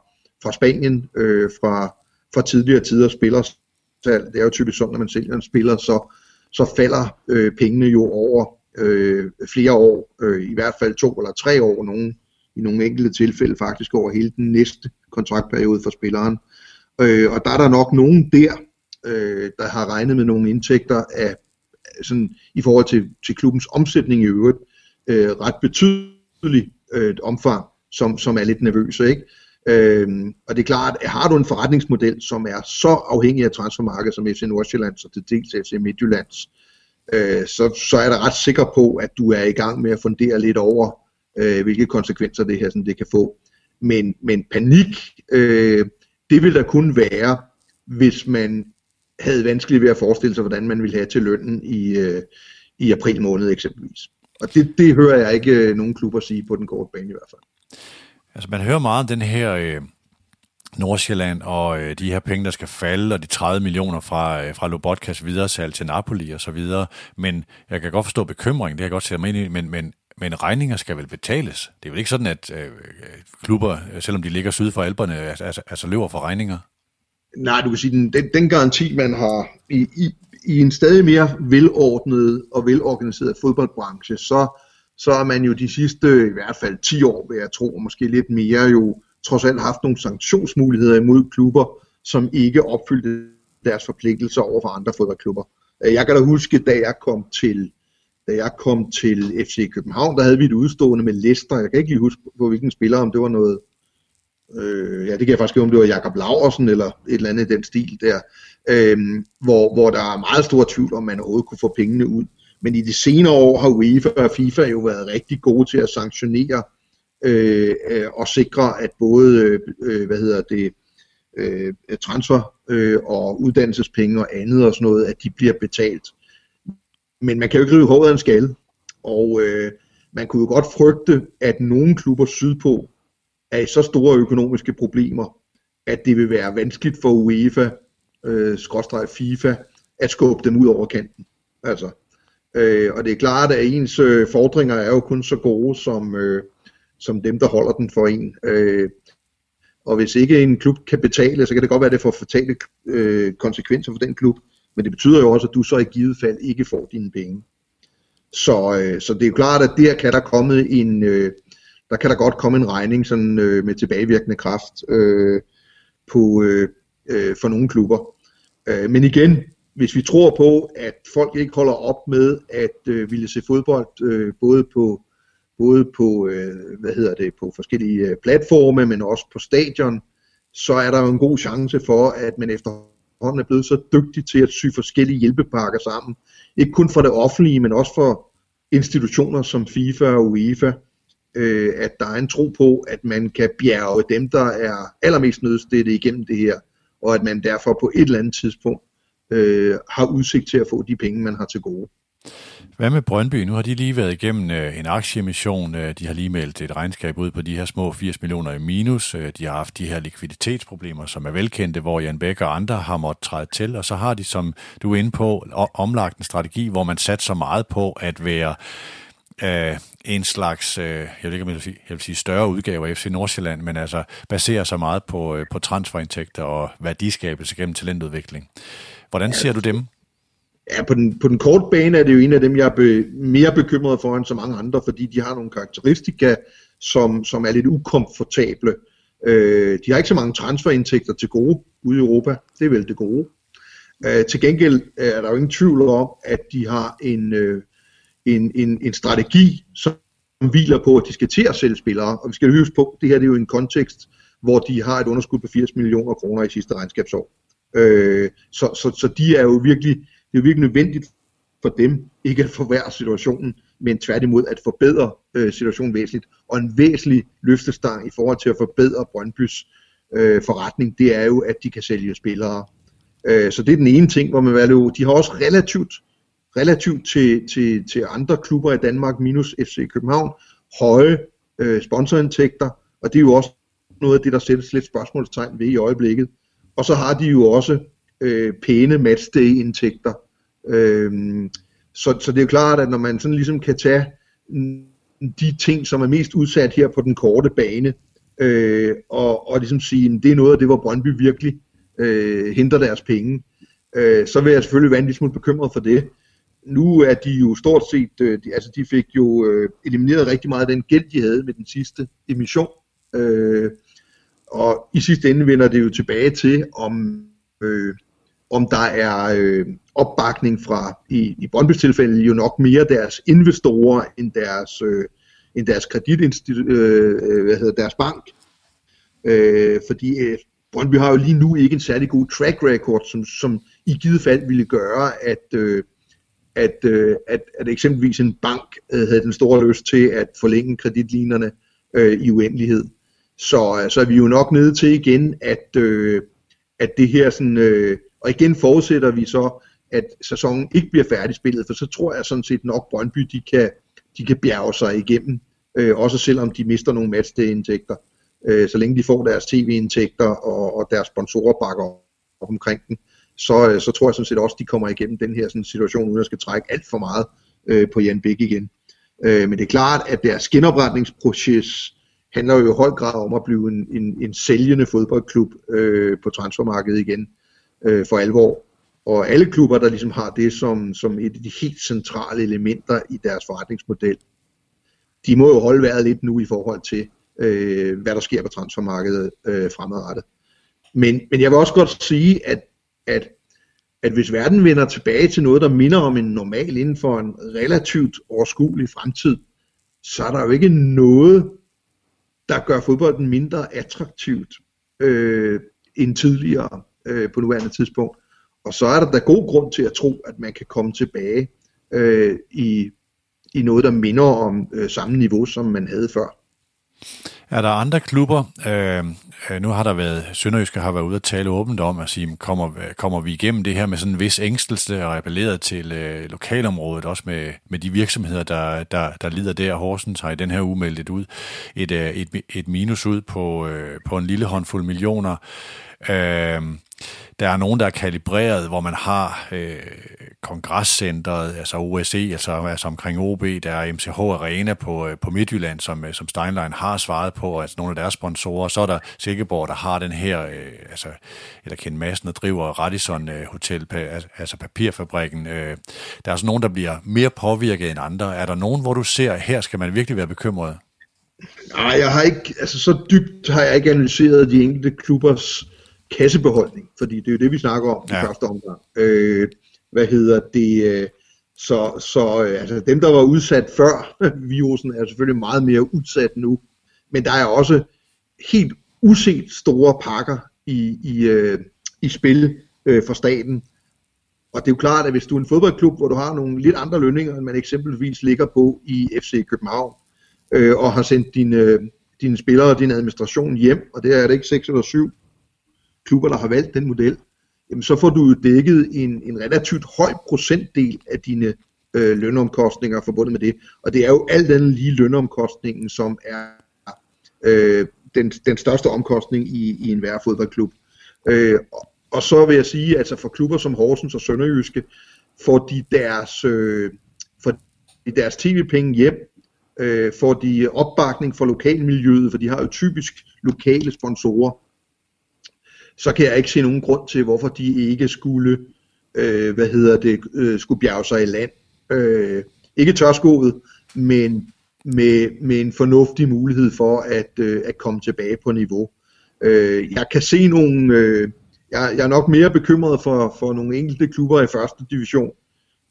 fra Spanien, øh, fra, fra tidligere tider spillers. Det er jo typisk sådan, når man sælger en spiller, så, så falder øh, pengene jo over øh, flere år, øh, i hvert fald to eller tre år, nogen, i nogle enkelte tilfælde faktisk over hele den næste kontraktperiode for spilleren. Øh, og der er der nok nogen der, øh, der har regnet med nogle indtægter af, sådan, i forhold til, til klubbens omsætning i øvrigt, øh, ret betydeligt øh, omfang, som, som er lidt nervøse, ikke? Øh, og det er klart, at har du en forretningsmodel, som er så afhængig af transfermarkedet som F C Nordsjælland og til dels F C Midtjyllands, øh, så, så er der ret sikker på, at du er i gang med at fundere lidt over, øh, hvilke konsekvenser det her sådan, det kan få. Men, men panik, øh, det vil der kun være, hvis man havde vanskeligt ved at forestille sig, hvordan man ville have til lønnen i, øh, i april måned eksempelvis. Og det, det hører jeg ikke øh, nogen klubber sige på den korte bane i hvert fald. Altså man hører meget om den her øh, Nordsjælland og øh, de her penge, der skal falde, og de tredive millioner fra, øh, fra Lobotkas videresalg til Napoli og så videre. Men jeg kan godt forstå bekymringen, det har jeg godt set mig ind i, men, men Men regninger skal vel betales? Det er vel ikke sådan, at øh, klubber, selvom de ligger syd for Alperne, altså, altså løber for regninger? Nej, du kan sige, den, den, den garanti, man har i, i, i en stadig mere velordnet og velorganiseret fodboldbranche, så, så har man jo de sidste i hvert fald ti år, vil jeg tro, og måske lidt mere jo, trods alt haft nogle sanktionsmuligheder imod klubber, som ikke opfyldte deres forpligtelser over for andre fodboldklubber. Jeg kan da huske, da jeg kom til, da jeg kom til F C København, der havde vi et udstående med Leicester. Jeg kan ikke lige huske, på hvilken spiller, om det var noget... Øh, ja, det kan jeg faktisk ikke, om det var Jacob Laursen eller et eller andet i den stil der, øh, hvor, hvor der er meget stor tvivl om man overhovedet kunne få pengene ud. Men i de senere år har UEFA og FIFA jo været rigtig gode til at sanktionere øh, øh, og sikre at både øh, hvad hedder det, øh, transfer øh, og uddannelsespenge og andet og sådan noget, at de bliver betalt. Men man kan jo ikke rive håret af en skalle, og øh, man kunne jo godt frygte at nogle klubber sydpå er i så store økonomiske problemer, at det vil være vanskeligt for UEFA, øh, skråstreg FIFA, at skubbe dem ud over kanten. Altså, øh, og det er klart, at ens øh, fordringer er jo kun så gode, som, øh, som dem, der holder den for en. Øh, og hvis ikke en klub kan betale, så kan det godt være, at det får fatale øh, konsekvenser for den klub, men det betyder jo også, at du så i givet fald ikke får dine penge. Så, øh, så det er jo klart, at der kan der komme en... Øh, Der kan der godt komme en regning sådan, øh, med tilbagevirkende kraft øh, på, øh, øh, for nogle klubber. Øh, men igen, hvis vi tror på, at folk ikke holder op med at øh, ville se fodbold øh, både på, både på, øh, hvad hedder det, på forskellige platforme, men også på stadion, så er der jo en god chance for, at man efterhånden er blevet så dygtig til at sy forskellige hjælpepakker sammen. Ikke kun for det offentlige, men også for institutioner som FIFA og UEFA. At der er en tro på, at man kan bjerge dem, der er allermest nødstedte igennem det her, og at man derfor på et eller andet tidspunkt øh, har udsigt til at få de penge, man har til gode. Hvad med Brøndby? Nu har de lige været igennem en aktieemission. De har lige meldt et regnskab ud på de her små firs millioner i minus. De har haft de her likviditetsproblemer, som er velkendte, hvor Jan Bech og andre har måttet træde til. Og så har de, som du er inde på, omlagt en strategi, hvor man satser meget på at være øh, en slags, øh, jeg vil ikke sige, jeg vil sige større udgave af F C Nordsjælland, men altså baserer sig meget på, øh, på transferindtægter og værdiskabelse gennem talentudvikling. Hvordan ser du dem? Ja, på den, på den korte bane er det jo en af dem, jeg er be, mere bekymret for end så mange andre, fordi de har nogle karakteristika, som, som er lidt ukomfortable. Øh, de har ikke så mange transferindtægter til gode ude i Europa. Det er vel det gode. Øh, til gengæld er der jo ingen tvivl om, at de har en, øh, en, en, en strategi, som hviler på, at de skal til at sælge spillere. Og vi skal huske på, det her det er jo en kontekst, hvor de har et underskud på firs millioner kroner i sidste regnskabsår. Øh, så, så, så de er jo virkelig... Det er virkelig nødvendigt for dem ikke at forværre situationen, men tværtimod at forbedre øh, situationen væsentligt. Og en væsentlig løftestang i forhold til at forbedre Brøndbys øh, forretning, det er jo, at de kan sælge spillere. Øh, så det er den ene ting, hvor man valgte. De har også relativt, relativt til, til, til andre klubber i Danmark, minus F C København, høje øh, sponsorindtægter, og det er jo også noget af det, der sættes lidt spørgsmålstegn ved i øjeblikket. Og så har de jo også øh, pæne matchday-indtægter. Øhm, så, så det er jo klart, at når man sådan ligesom kan tage de ting, som er mest udsat her på den korte bane, øh, og, og ligesom sige, at det er noget af det, hvor Brøndby virkelig øh, henter deres penge, øh, så vil jeg selvfølgelig være en lille smule bekymret for det. Nu er de jo stort set, øh, de, altså de fik jo øh, elimineret rigtig meget af den gæld, de havde med den sidste emission, øh, og i sidste ende vender det jo tilbage til, om, øh, om der er... Øh, opbakning fra, i, i Brøndbys tilfælde, jo nok mere deres investorer end deres, øh, end deres kreditinstitut, øh, hvad hedder deres bank. Øh, fordi øh, Brøndby har jo lige nu ikke en særlig god track record, som, som i givet fald ville gøre, at, øh, at, øh, at, at eksempelvis en bank øh, havde den store lyst til at forlænge kreditlinjerne øh, i uendelighed. Så altså, er vi jo nok nede til igen, at, øh, at det her sådan, øh, og igen forudsætter vi så, at sæsonen ikke bliver færdigspillet, for så tror jeg sådan set nok Brøndby, de kan, de kan bjerge sig igennem, øh, også selvom de mister nogle matchday-indtægter, øh, så længe de får deres tv-indtægter og, og deres sponsorer bakker op omkring den, så, øh, så tror jeg sådan set også, de kommer igennem den her sådan, situation, uden at skal trække alt for meget øh, på Jan Bech igen. Øh, men det er klart, at deres genopretningsproces handler jo i høj grad om at blive en, en, en sælgende fodboldklub øh, på transfermarkedet igen øh, for alvor. Og alle klubber, der ligesom har det som, som et af de helt centrale elementer i deres forretningsmodel, de må jo holde vejret lidt nu i forhold til, øh, hvad der sker på transfermarkedet øh, fremadrettet. Men, men jeg vil også godt sige, at, at, at hvis verden vender tilbage til noget, der minder om en normal inden for en relativt overskuelig fremtid, så er der jo ikke noget, der gør fodbolden mindre attraktivt øh, end tidligere øh, på nuværende tidspunkt. Og så er der da god grund til at tro, at man kan komme tilbage øh, i, i noget, der minder om øh, samme niveau, som man havde før. Er der andre klubber? Øh, nu har der været, Sønderjyske har været ude at tale åbent om, at sige, kommer, kommer vi igennem det her med sådan en vis ængstelse og appelleret til øh, lokalområdet, også med, med de virksomheder, der, der, der lider der. Horsens har i den her uge meldt et ud, et, et, et minus ud på, øh, på en lille håndfuld millioner. Øh, Der er nogen, der er kalibreret, hvor man har øh, kongresscentret, altså O S C, altså, altså omkring O B, der er M C H Arena på, øh, på Midtjylland, som, som Steinlein har svaret på, altså nogle af deres sponsorer. Så er der Silkeborg, der har den her, øh, altså, eller Ken Madsen, der driver Radisson øh, Hotel, altså papirfabrikken. Øh. Der er sådan nogen, der bliver mere påvirket end andre. Er der nogen, hvor du ser, her skal man virkelig være bekymret? Nej, jeg har ikke, altså så dybt har jeg ikke analyseret de enkelte klubbers kassebeholdning, fordi det er jo det, vi snakker om i ja. første omgang. Øh, hvad hedder det? Så, så altså, dem, der var udsat før virusen, er selvfølgelig meget mere udsat nu. Men der er også helt uset store pakker i, i, i spil øh, for staten. Og det er jo klart, at hvis du er en fodboldklub, hvor du har nogle lidt andre lønninger, end man eksempelvis ligger på i F C København, øh, og har sendt dine, dine spillere og din administration hjem, og det er det ikke seks eller syv klubber, der har valgt den model, jamen så får du dækket en, en relativt høj procentdel af dine øh, lønomkostninger forbundet med det. Og det er jo alt andet lige lønomkostningen, som er øh, den, den største omkostning i, i enhver fodboldklub. Øh, og, og så vil jeg sige, altså for klubber som Horsens og Sønderjyske, får de deres, øh, får de deres tv-penge hjem, Øh, får de opbakning fra lokalmiljøet, for de har jo typisk lokale sponsorer, så kan jeg ikke se nogen grund til, hvorfor de ikke skulle, øh, hvad hedder det, øh, skulle bjerge sig i land. Øh, ikke tørskoet, men med, med en fornuftig mulighed for at, øh, at komme tilbage på niveau. Øh, jeg kan se nogle, øh, jeg, jeg er nok mere bekymret for, for nogle enkelte klubber i første division,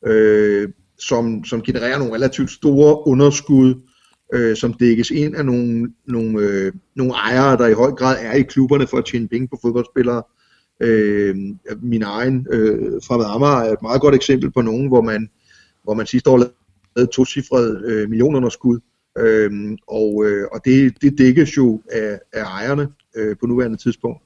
øh, Som, som genererer nogle relativt store underskud, øh, som dækkes ind af nogle, nogle, øh, nogle ejere, der i høj grad er i klubberne for at tjene penge på fodboldspillere. Øh, min egen øh, fra Amager er et meget godt eksempel på nogen, hvor man, hvor man sidste år lavede tocifrede øh, millionunderskud, øh, og, øh, og det, det dækkes jo af, af ejerne øh, på nuværende tidspunkt.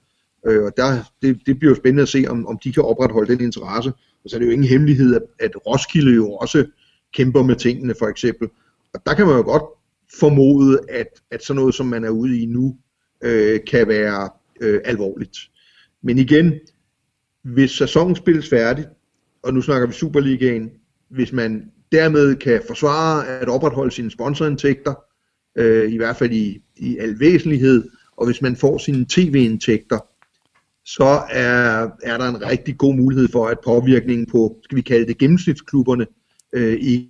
Øh, og der, det, det bliver jo spændende at se, om, om de kan opretholde den interesse. Og så er det jo ingen hemmelighed, at, at Roskilde jo også kæmper med tingene, for eksempel. Og der kan man jo godt formode, at, at sådan noget, som man er ude i nu, øh, kan være øh, alvorligt. Men igen, hvis sæsonen spilles færdig, og nu snakker vi Superligaen, hvis man dermed kan forsvare at opretholde sine sponsorindtægter, øh, i hvert fald i, i al væsentlighed, og hvis man får sine tv-indtægter, så er, er der en rigtig god mulighed for, at påvirkningen på, skal vi kalde det, gennemsnitsklubberne, øh, ikke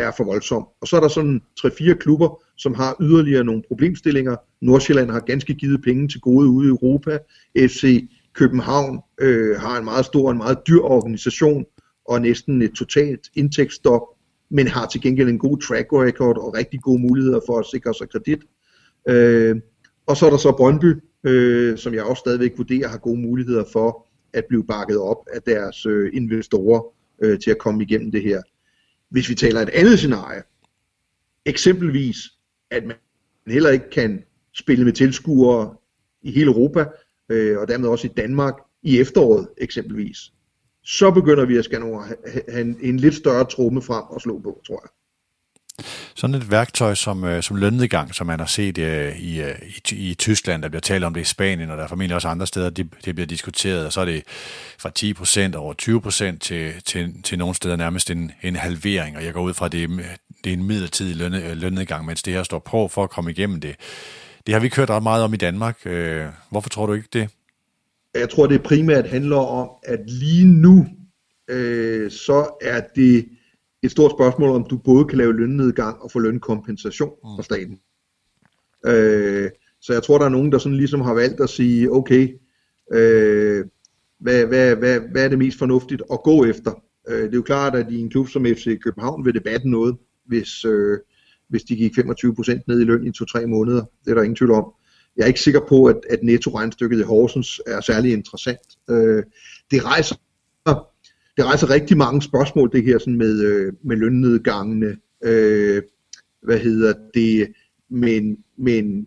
er for voldsom. Og så er der sådan tre-fire klubber, som har yderligere nogle problemstillinger. Nordsjælland har ganske givet penge til gode ude i Europa. F C København øh, har en meget stor og en meget dyr organisation, og næsten et totalt indtægtsstop, men har til gengæld en god track record og rigtig gode muligheder for at sikre sig kredit. Øh, og så er der så Brøndby, Øh, som jeg også stadigvæk vurderer har gode muligheder for at blive bakket op af deres øh, investorer øh, til at komme igennem det her. Hvis vi taler et andet scenarie, eksempelvis at man heller ikke kan spille med tilskuere i hele Europa, øh, og dermed også i Danmark i efteråret eksempelvis, så begynder vi at skal have en lidt større tromme frem og slå på, tror jeg. Sådan et værktøj som, øh, som lønnedgang, som man har set øh, i, øh, i, i Tyskland, der bliver talt om det i Spanien, og der er formentlig også andre steder, det, det bliver diskuteret, og så er det fra ti procent over tyve procent til, til, til nogle steder nærmest en, en halvering, og jeg går ud fra, at det, det er en midlertidig lønne, lønnedgang, mens det her står på for at komme igennem det. Det har vi kørt ret meget om i Danmark. Øh, hvorfor tror du ikke det? Jeg tror, det primært handler om, at lige nu, øh, så er det et stort spørgsmål, om du både kan lave lønnedgang og få lønkompensation fra staten. Øh, så jeg tror, der er nogen, der sådan ligesom har valgt at sige, okay, øh, hvad, hvad, hvad, hvad er det mest fornuftigt at gå efter? Øh, det er jo klart, at i en klub som F C København vil debatten noget, hvis, øh, hvis de gik femogtyve procent ned i løn i to-tre måneder. Det er der ingen tvivl om. Jeg er ikke sikker på, at, at netto-regnstykket i Horsens er særlig interessant. Øh, det rejser... Det rejser rigtig mange spørgsmål, det her sådan med, øh, med lønnedgangene, øh, hvad hedder det, men, men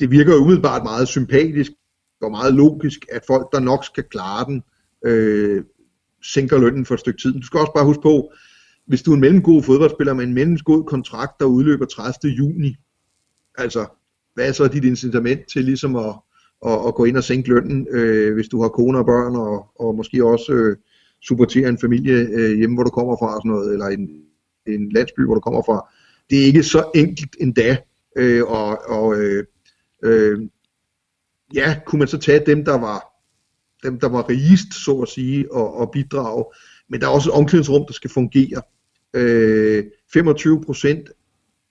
det virker jo umiddelbart meget sympatisk og meget logisk, at folk, der nok skal klare den, øh, sænker lønnen for et stykke tid. Du skal også bare huske på, hvis du er en mellemgod fodboldspiller med en mellemgod kontrakt, der udløber tredivte juni, altså hvad er så dit incitament til ligesom at, at, at gå ind og sænke lønnen, øh, hvis du har kone og børn og, og måske også... Øh, supportere en familie øh, hjemme, hvor du kommer fra, og sådan noget, eller en, en landsby, hvor du kommer fra. Det er ikke så enkelt endda, øh, og, og øh, øh, ja, kunne man så tage dem, der var dem, der var rigest, så at sige, og, og bidrage, men der er også et omklædningsrum, der skal fungere. Øh, femogtyve procent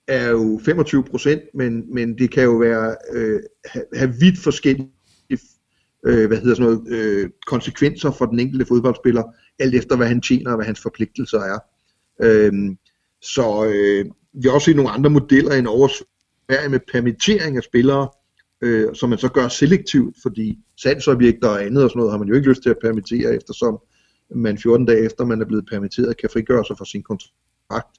er jo femogtyve procent, men, men det kan jo være, øh, have, have vidt forskellige Øh, hvad hedder sådan noget, øh, konsekvenser for den enkelte fodboldspiller, alt efter hvad han tjener og hvad hans forpligtelser er. Øhm, så øh, vi har også set nogle andre modeller end over Sverige med permittering af spillere, øh, som man så gør selektivt, fordi salgsobjekter og andet og sådan noget har man jo ikke lyst til at permittere, eftersom man fjorten dage efter man er blevet permitteret, kan frigøre sig fra sin kontrakt.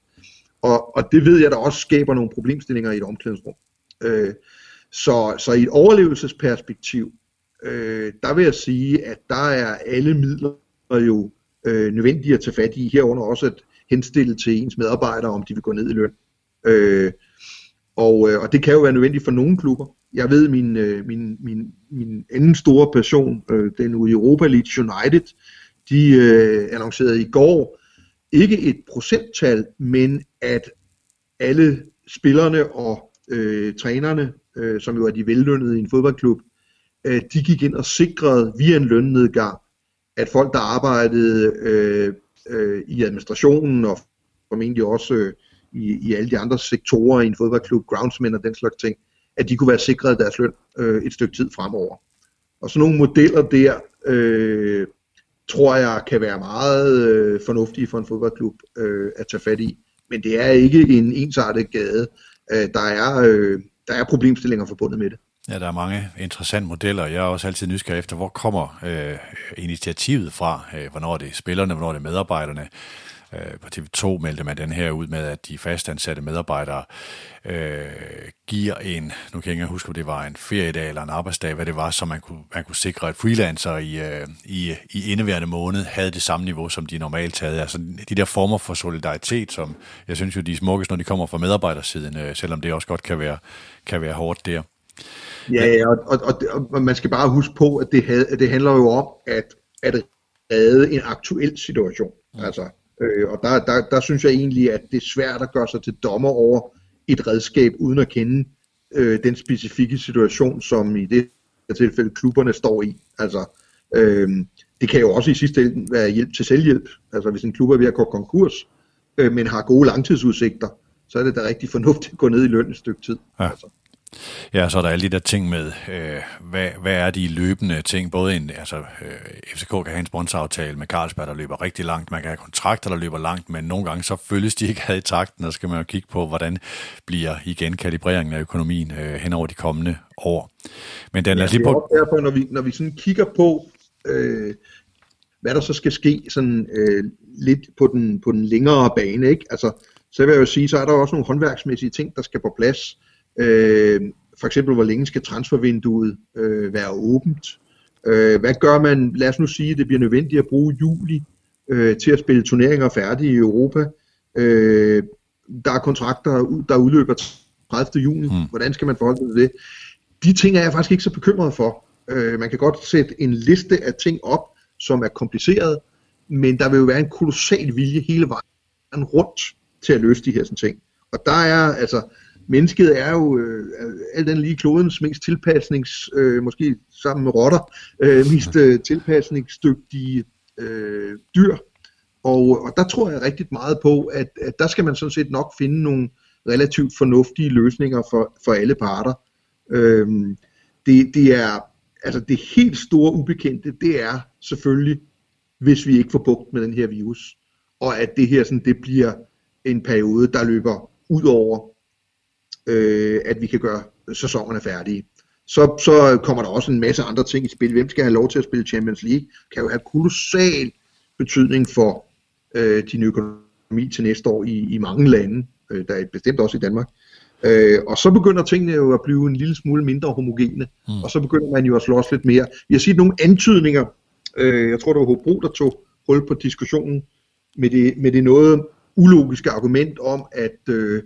Og, og det ved jeg, der også skaber nogle problemstillinger i et omklædningsrum. Øh, så, så i et overlevelsesperspektiv, Øh, der vil jeg sige, at der er alle midler jo øh, nødvendige at tage fat i, herunder også at henstille til ens medarbejdere, om de vil gå ned i løn. Øh, og, øh, og det kan jo være nødvendigt for nogle klubber. Jeg ved, min, øh, min, min, min anden store passion, øh, den ude i Europa League United, de øh, annoncerede i går ikke et procenttal, men at alle spillerne og øh, trænerne, øh, som jo er de vellønnede i en fodboldklub, øh, de gik ind og sikrede via en lønnedgang, at folk, der arbejdede øh, øh, i administrationen og formentlig også øh, i, i alle de andre sektorer i en fodboldklub, groundsmen og den slags ting, at de kunne være sikret deres løn øh, et stykke tid fremover. Og sådan nogle modeller der, øh, tror jeg, kan være meget øh, fornuftige for en fodboldklub øh, at tage fat i. Men det er ikke en ensartet gade. Øh, der, er, øh, der er problemstillinger forbundet med det. Ja, der er mange interessante modeller. Jeg er også altid nysgerrig efter, hvor kommer øh, initiativet fra? Hvornår er det spillerne, hvornår er det medarbejderne? Øh, på T V to meldte man den her ud med, at de fastansatte medarbejdere øh, giver en, nu kan jeg ikke huske, om det var en feriedag eller en arbejdsdag, hvad det var, så man kunne, man kunne sikre, at freelancere i, øh, i, i indeværende måned havde det samme niveau, som de normalt havde. Altså de der former for solidaritet, som jeg synes jo, de er smukkest, når de kommer fra medarbejdersiden, øh, selvom det også godt kan være, kan være hårdt der. Ja, og, og, og, og man skal bare huske på, at det, havde, at det handler jo om at, at redde en aktuel situation. Mm. Altså, øh, og der, der, der synes jeg egentlig, at det er svært at gøre sig til dommer over et redskab, uden at kende øh, den specifikke situation, som i det tilfælde klubberne står i. Altså, øh, det kan jo også i sidste ende være hjælp til selvhjælp. Altså hvis en klub er ved at gå konkurs, øh, men har gode langtidsudsigter, så er det da rigtig fornuftigt at gå ned i løn et stykke tid. Ja. Altså. Ja, så er der alle de der ting med, øh, hvad, hvad er de løbende ting? Både en, altså øh, F C K kan have en sponsoraftale med Carlsberg, der løber rigtig langt. Man kan have kontrakter, der løber langt, men nogle gange så følges de ikke ad i takten, og så skal man jo kigge på, hvordan bliver igen kalibreringen af økonomien øh, hen over de kommende år. Men den, ja, lad os lige på... det er derfor, når vi, når vi sådan kigger på, øh, hvad der så skal ske sådan, øh, lidt på den, på den længere bane, ikke? Altså, så vil jeg jo sige, så er der også nogle håndværksmæssige ting, der skal på plads. Øh, for eksempel, hvor længe skal transfervinduet øh, være åbent? Øh, hvad gør man? Lad os nu sige, at det bliver nødvendigt at bruge juli øh, til at spille turneringer færdige i Europa. Øh, der er kontrakter, der udløber tredivte juni. Mm. Hvordan skal man forholde sig til det? De ting er jeg faktisk ikke så bekymret for. Øh, man kan godt sætte en liste af ting op, som er kompliceret, men der vil jo være en kolossal vilje hele vejen rundt til at løse de her sådan ting. Og der er altså... Mennesket er jo øh, alt den lige klodens mest tilpasnings, øh, måske sammen med rotter, øh, mest øh, tilpasningsdygtige øh, dyr. Og, og der tror jeg rigtig meget på, at, at der skal man sådan set nok finde nogle relativt fornuftige løsninger for, for alle parter. Øh, det, det er, altså det helt store ubekendte, det er selvfølgelig, hvis vi ikke får bugt med den her virus. Og at det her sådan, det bliver en periode, der løber ud over at vi kan gøre sæsonerne færdige. Så, så kommer der også en masse andre ting i spil. Hvem skal have lov til at spille Champions League? Kan jo have kolossal betydning for øh, din økonomi til næste år i, i mange lande, øh, der er bestemt også i Danmark. Øh, og så begynder tingene jo at blive en lille smule mindre homogene, mm. og så begynder man jo at slås lidt mere. Vi har set nogle antydninger, øh, jeg tror det var Hobro, der tog hul på diskussionen med det, med det noget ulogiske argument om, at øh,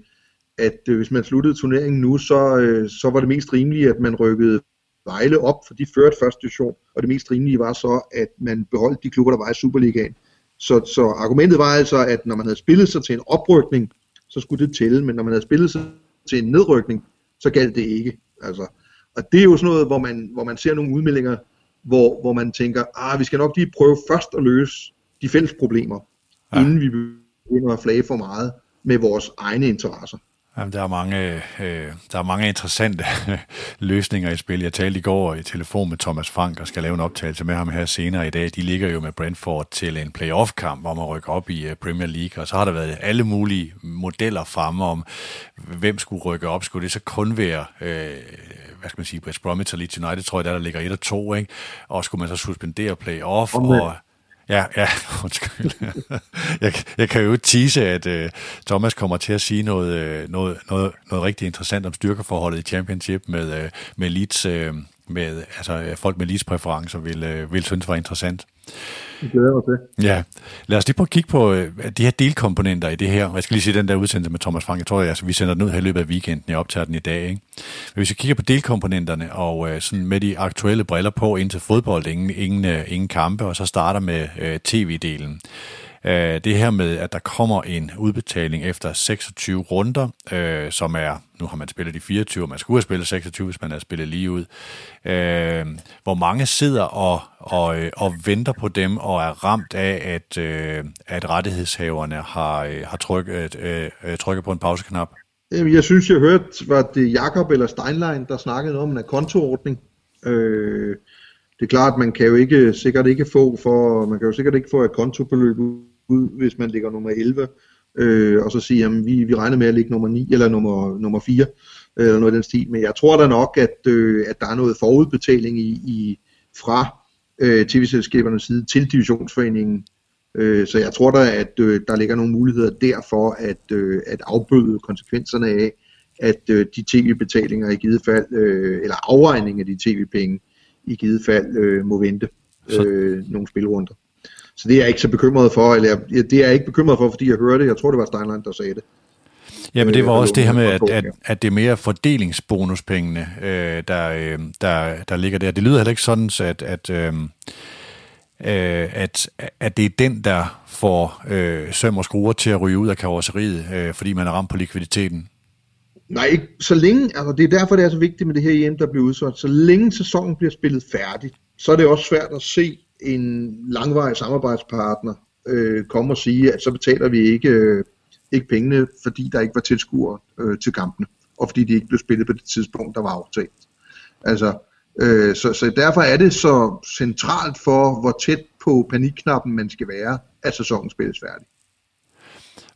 at øh, hvis man sluttede turneringen nu, så, øh, så var det mest rimelige, at man rykkede Vejle op, for de førte første division, og det mest rimelige var så, at man beholdt de klubber, der var i Superligaen. Så, så argumentet var altså, at når man havde spillet sig til en oprykning, så skulle det tælle, men når man havde spillet sig til en nedrykning, så galt det ikke. Altså. Og det er jo sådan noget, hvor man, hvor man ser nogle udmeldinger, hvor, hvor man tænker, ah, vi skal nok lige prøve først at løse de fælles problemer, ja. Inden vi begynder at flage for meget med vores egne interesser. Jamen, der er mange, øh, der er mange interessante løsninger i spil. Jeg talte i går i telefon med Thomas Frank og skal lave en optagelse med ham her senere i dag. De ligger jo med Brentford til en playoff-kamp, hvor man rykker op i Premier League, og så har der været alle mulige modeller fremme om, hvem skulle rykke op. Skulle det så kun være, øh, hvad skal man sige, West Bromwich og Leeds United, tror jeg, der, der ligger et og to, ikke? Og skulle man så suspendere playoff okay. og... Ja, ja, undskyld. Jeg, jeg kan jo tease, at øh, Thomas kommer til at sige noget, øh, noget, noget, noget rigtig interessant om styrkeforholdet i Championship med, øh, med Leeds, øh, med, altså folk med Leeds præferencer vil, øh, vil synes var interessant. Det glæder mig til. Ja, lad os lige prøve at kigge på øh, de her delkomponenter i det her. Jeg skal lige se den der udsendelse med Thomas Frank. Jeg tror, at altså, vi sender den ud her i løbet af weekenden. Jeg optager den i dag, ikke? Men hvis vi kigger på delkomponenterne og øh, sådan med de aktuelle briller på indtil fodbold, ingen, ingen, ingen kampe, og så starter med øh, tv-delen. Øh, det her med, at der kommer en udbetaling efter seksogtyve runder, øh, som er, nu har man spillet de fireogtyve, og man skulle have spillet seksogtyve, hvis man har spillet lige ud. Øh, hvor mange sidder og, og, og venter på dem, og er ramt af, at, øh, at rettighedshaverne har, har trykket, øh, trykket på en pauseknap? Jeg synes, jeg hørte, var det Jacob eller Steinlein, der snakkede om en akontoordning. Øh, det er klart, man kan jo ikke sikkert ikke få for man kan jo sikkert ikke få et kontobeløb ud, hvis man ligger nummer elleve, øh, og så siger, jamen vi vi regner med at ligge nummer ni eller nummer nummer fire eller noget af den stil. Men jeg tror da nok, at øh, at der er noget forudbetaling i, i fra øh, tv-selskabernes side til divisionsforeningen. Øh, så jeg tror da, at øh, der ligger nogle muligheder derfor at øh, at afbøde konsekvenserne af, at øh, de tv-betalinger i givet fald, øh, eller afregning af de tv-penge i givet fald, øh, må vente øh, nogle spilrunder. Så det er jeg ikke så bekymret for, eller jeg, det er jeg ikke bekymret for, fordi jeg hørte det. Jeg tror, det var Steinlein, der sagde det. Ja, men det var øh, også det her med, at, at, at det er mere fordelingsbonuspengene, øh, der, øh, der, der ligger der. Det lyder heller ikke sådan, at... at øh, At, at det er den, der får øh, søm og skruer til at ryge ud af karrosseriet, øh, fordi man er ramt på likviditeten? Nej, ikke så længe. Altså, det er derfor, det er så vigtigt med det her E M, der bliver udsat. Så længe sæsonen bliver spillet færdigt, så er det også svært at se en langvarig samarbejdspartner øh, komme og sige, at så betaler vi ikke, øh, ikke pengene, fordi der ikke var tilskuere øh, til kampene, og fordi de ikke blev spillet på det tidspunkt, der var aftalt. Altså... Så, så derfor er det så centralt for, hvor tæt på panikknappen man skal være, at sæsonen spilles færdig.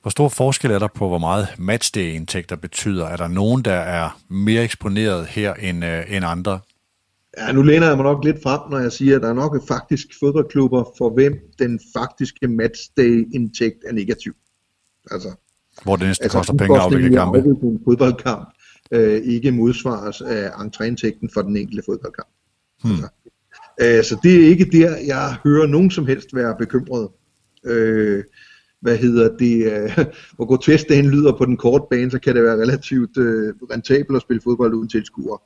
Hvor stor forskel er der på, hvor meget matchday-indtægter betyder? Er der nogen, der er mere eksponeret her end, øh, end andre? Ja, nu læner jeg mig nok lidt frem, når jeg siger, at der er nok faktisk fodboldklubber, for hvem den faktiske matchday-indtægt er negativ. Altså, hvor det næsten altså, koster penge at afvikle kampe. En fodboldkamp. Øh, ikke modsvares af entréindtægten for den enkelte fodboldkamp. Hmm. Altså, øh, så det er ikke der, jeg hører nogen som helst være bekymret. Øh, hvad hedder det? Øh, hvor grotesk det lyder på den korte bane, så kan det være relativt øh, rentabelt at spille fodbold uden tilskuere.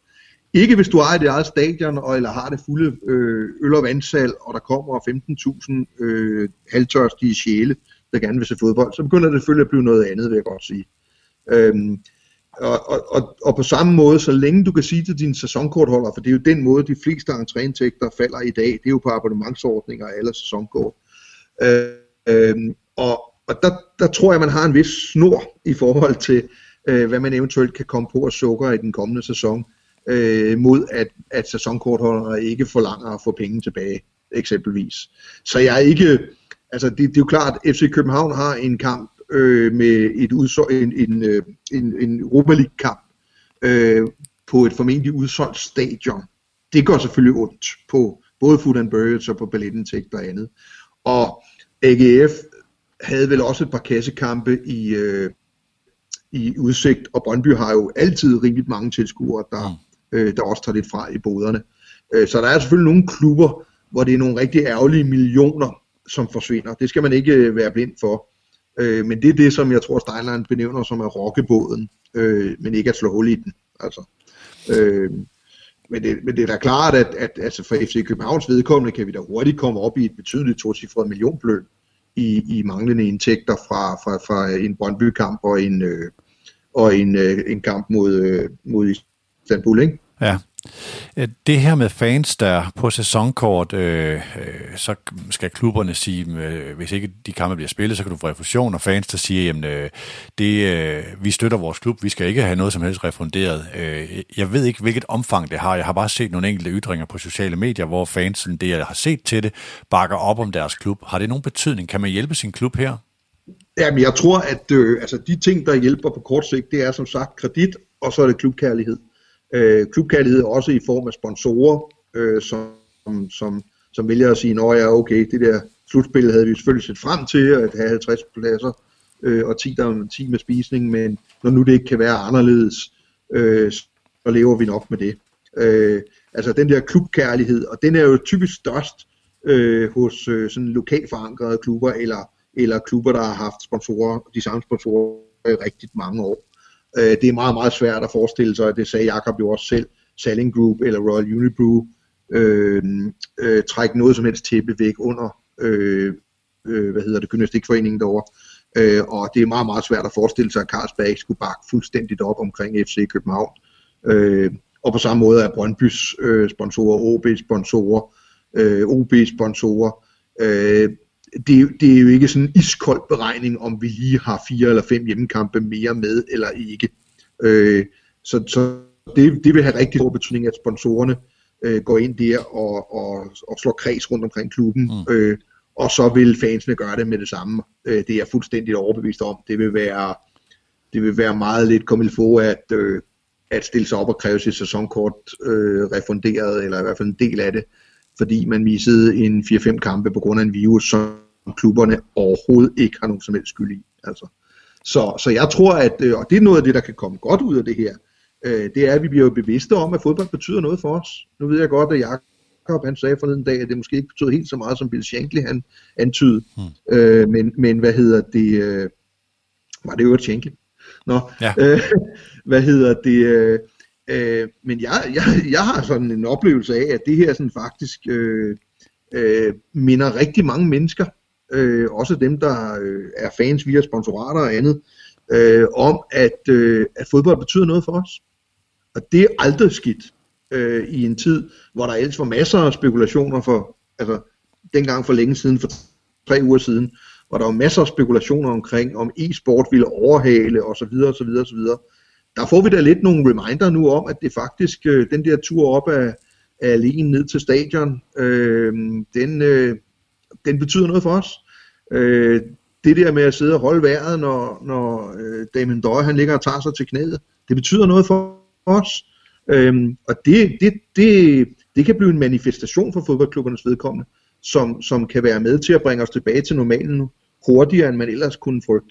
Ikke hvis du ejer dit eget stadion, og, eller har det fulde øh, øl- og vandsal, og der kommer femten tusind øh, halvtørstige sjæle, der gerne vil se fodbold, så begynder det selvfølgelig at blive noget andet, vil jeg godt sige. Øh, Og, og, og, og på samme måde, så længe du kan sige til dine sæsonkortholdere, for det er jo den måde, de fleste entréindtægter falder i dag, det er jo på abonnementsordninger eller sæsonkort. Øh, øh, og og der, der tror jeg, man har en vis snor i forhold til, øh, hvad man eventuelt kan komme på at sukker i den kommende sæson, øh, mod at, at sæsonkortholdere ikke forlanger at få penge tilbage, eksempelvis. Så jeg er ikke, altså det, det er jo klart, at F C København har en kamp, Øh, med et udsol- en, en, en, en Europa League-kamp øh, på et formentlig udsolgt stadion. Det går selvfølgelig ondt på både food and birds og på billetindtægter og andet. Og A G F havde vel også et par kassekampe i, øh, i udsigt, og Brøndby har jo altid rimeligt mange tilskuere, der, øh, der også tager lidt fra i boderne. Øh, så der er selvfølgelig nogle klubber, hvor det er nogle rigtig ærgerlige millioner, som forsvinder. Det skal man ikke være blind for. Men det er det, som jeg tror, Steinlein benævner, som er rokkebåden, øh, men ikke at slå hul i den. Altså. Øh, men, det, men det er da klart, at, at altså for F C Københavns vedkommende kan vi da hurtigt komme op i et betydeligt tocifret millionbeløb i, i manglende indtægter fra, fra, fra en Brøndby-kamp og en, øh, og en, øh, en kamp mod, øh, mod Istanbul, ikke? Ja. Det her med fans, der på sæsonkort, øh, så skal klubberne sige, øh, hvis ikke de kampe bliver spillet, så kan du få refusion, og fans, der siger, jamen, øh, det, øh, vi støtter vores klub, vi skal ikke have noget som helst refunderet. Øh, jeg ved ikke, hvilket omfang det har. Jeg har bare set nogle enkelte ytringer på sociale medier, hvor fansen, det jeg har set til det, bakker op om deres klub. Har det nogen betydning? Kan man hjælpe sin klub her? Jamen, jeg tror, at øh, altså, de ting, der hjælper på kort sigt, det er som sagt kredit, og så er det klubkærlighed. Øh, klubkærlighed også i form af sponsorer, øh, som, som, som vælger at sige, nå ja, okay, det der slutspil havde vi selvfølgelig set frem til, at have halvtreds pladser øh, og ti, der, ti med spisning, men når nu det ikke kan være anderledes, øh, så lever vi nok med det. Øh, altså den der klubkærlighed, og den er jo typisk størst øh, hos øh, sådan lokalt forankrede klubber, eller, eller klubber, der har haft sponsorer, de samme sponsorer i rigtig mange år. Det er meget, meget svært at forestille sig, og det sagde Jacob jo også selv, Salling Group eller Royal Unibrew øh, øh, trække noget som helst tæppe væk under øh, øh, hvad hedder det, gymnastikforeningen derovre. Øh, og det er meget, meget svært at forestille sig, at Carlsberg skulle bakke fuldstændigt op omkring F C København. Øh, og på samme måde er Brøndbys øh, sponsorer, O B's sponsorer, øh, O B's sponsorer. Øh, det, det er jo ikke sådan en iskold beregning, om vi lige har fire eller fem hjemmekampe mere med eller ikke. Øh, så så det, det vil have rigtig stor betydning, at sponsorerne øh, går ind der og, og, og slår kreds rundt omkring klubben. Mm. Øh, og så vil fansene gøre det med det samme. Øh, det er jeg fuldstændig overbevist om. Det vil være, det vil være meget lidt comme il faut at, øh, at stille sig op og kræve sit sæsonkort øh, refunderet, eller i hvert fald en del af det, fordi man missede en fire fem kampe på grund af en virus, som klubberne overhovedet ikke har nogen som helst skyld i. Altså. Så, så jeg tror, at, og det er noget af det, der kan komme godt ud af det her, øh, det er, at vi bliver jo bevidste om, at fodbold betyder noget for os. Nu ved jeg godt, at jeg han sagde forleden dag, at det måske ikke betød helt så meget, som Bill Shankly han antydede. Hmm. Øh, men, men hvad hedder det? Øh, var det øvrigt Shankly? Nå, ja. øh, hvad hedder det? Øh, men jeg, jeg, jeg har sådan en oplevelse af, at det her sådan faktisk øh, øh, minder rigtig mange mennesker, øh, også dem, der øh, er fans via sponsorater og andet, øh, om at, øh, at fodbold betyder noget for os. Og det er aldrig skidt. Øh, i en tid, hvor der ellers var masser af spekulationer for, altså dengang for længe siden, for tre uger siden, hvor der var masser af spekulationer omkring, om e-sport ville overhale, og så videre, og så videre, og så videre. Der får vi da lidt nogle reminder nu om, at det faktisk, øh, den der tur op af, af alene ned til stadion, øh, den, øh, den betyder noget for os. Øh, det der med at sidde og holde vejret, når, når øh, Damien Døje, han ligger og tager sig til knæet, det betyder noget for os. Øhm, og det, det, det, det kan blive en manifestation for fodboldklubbernes vedkommende, som, som kan være med til at bringe os tilbage til normalen nu, hurtigere end man ellers kunne frygte.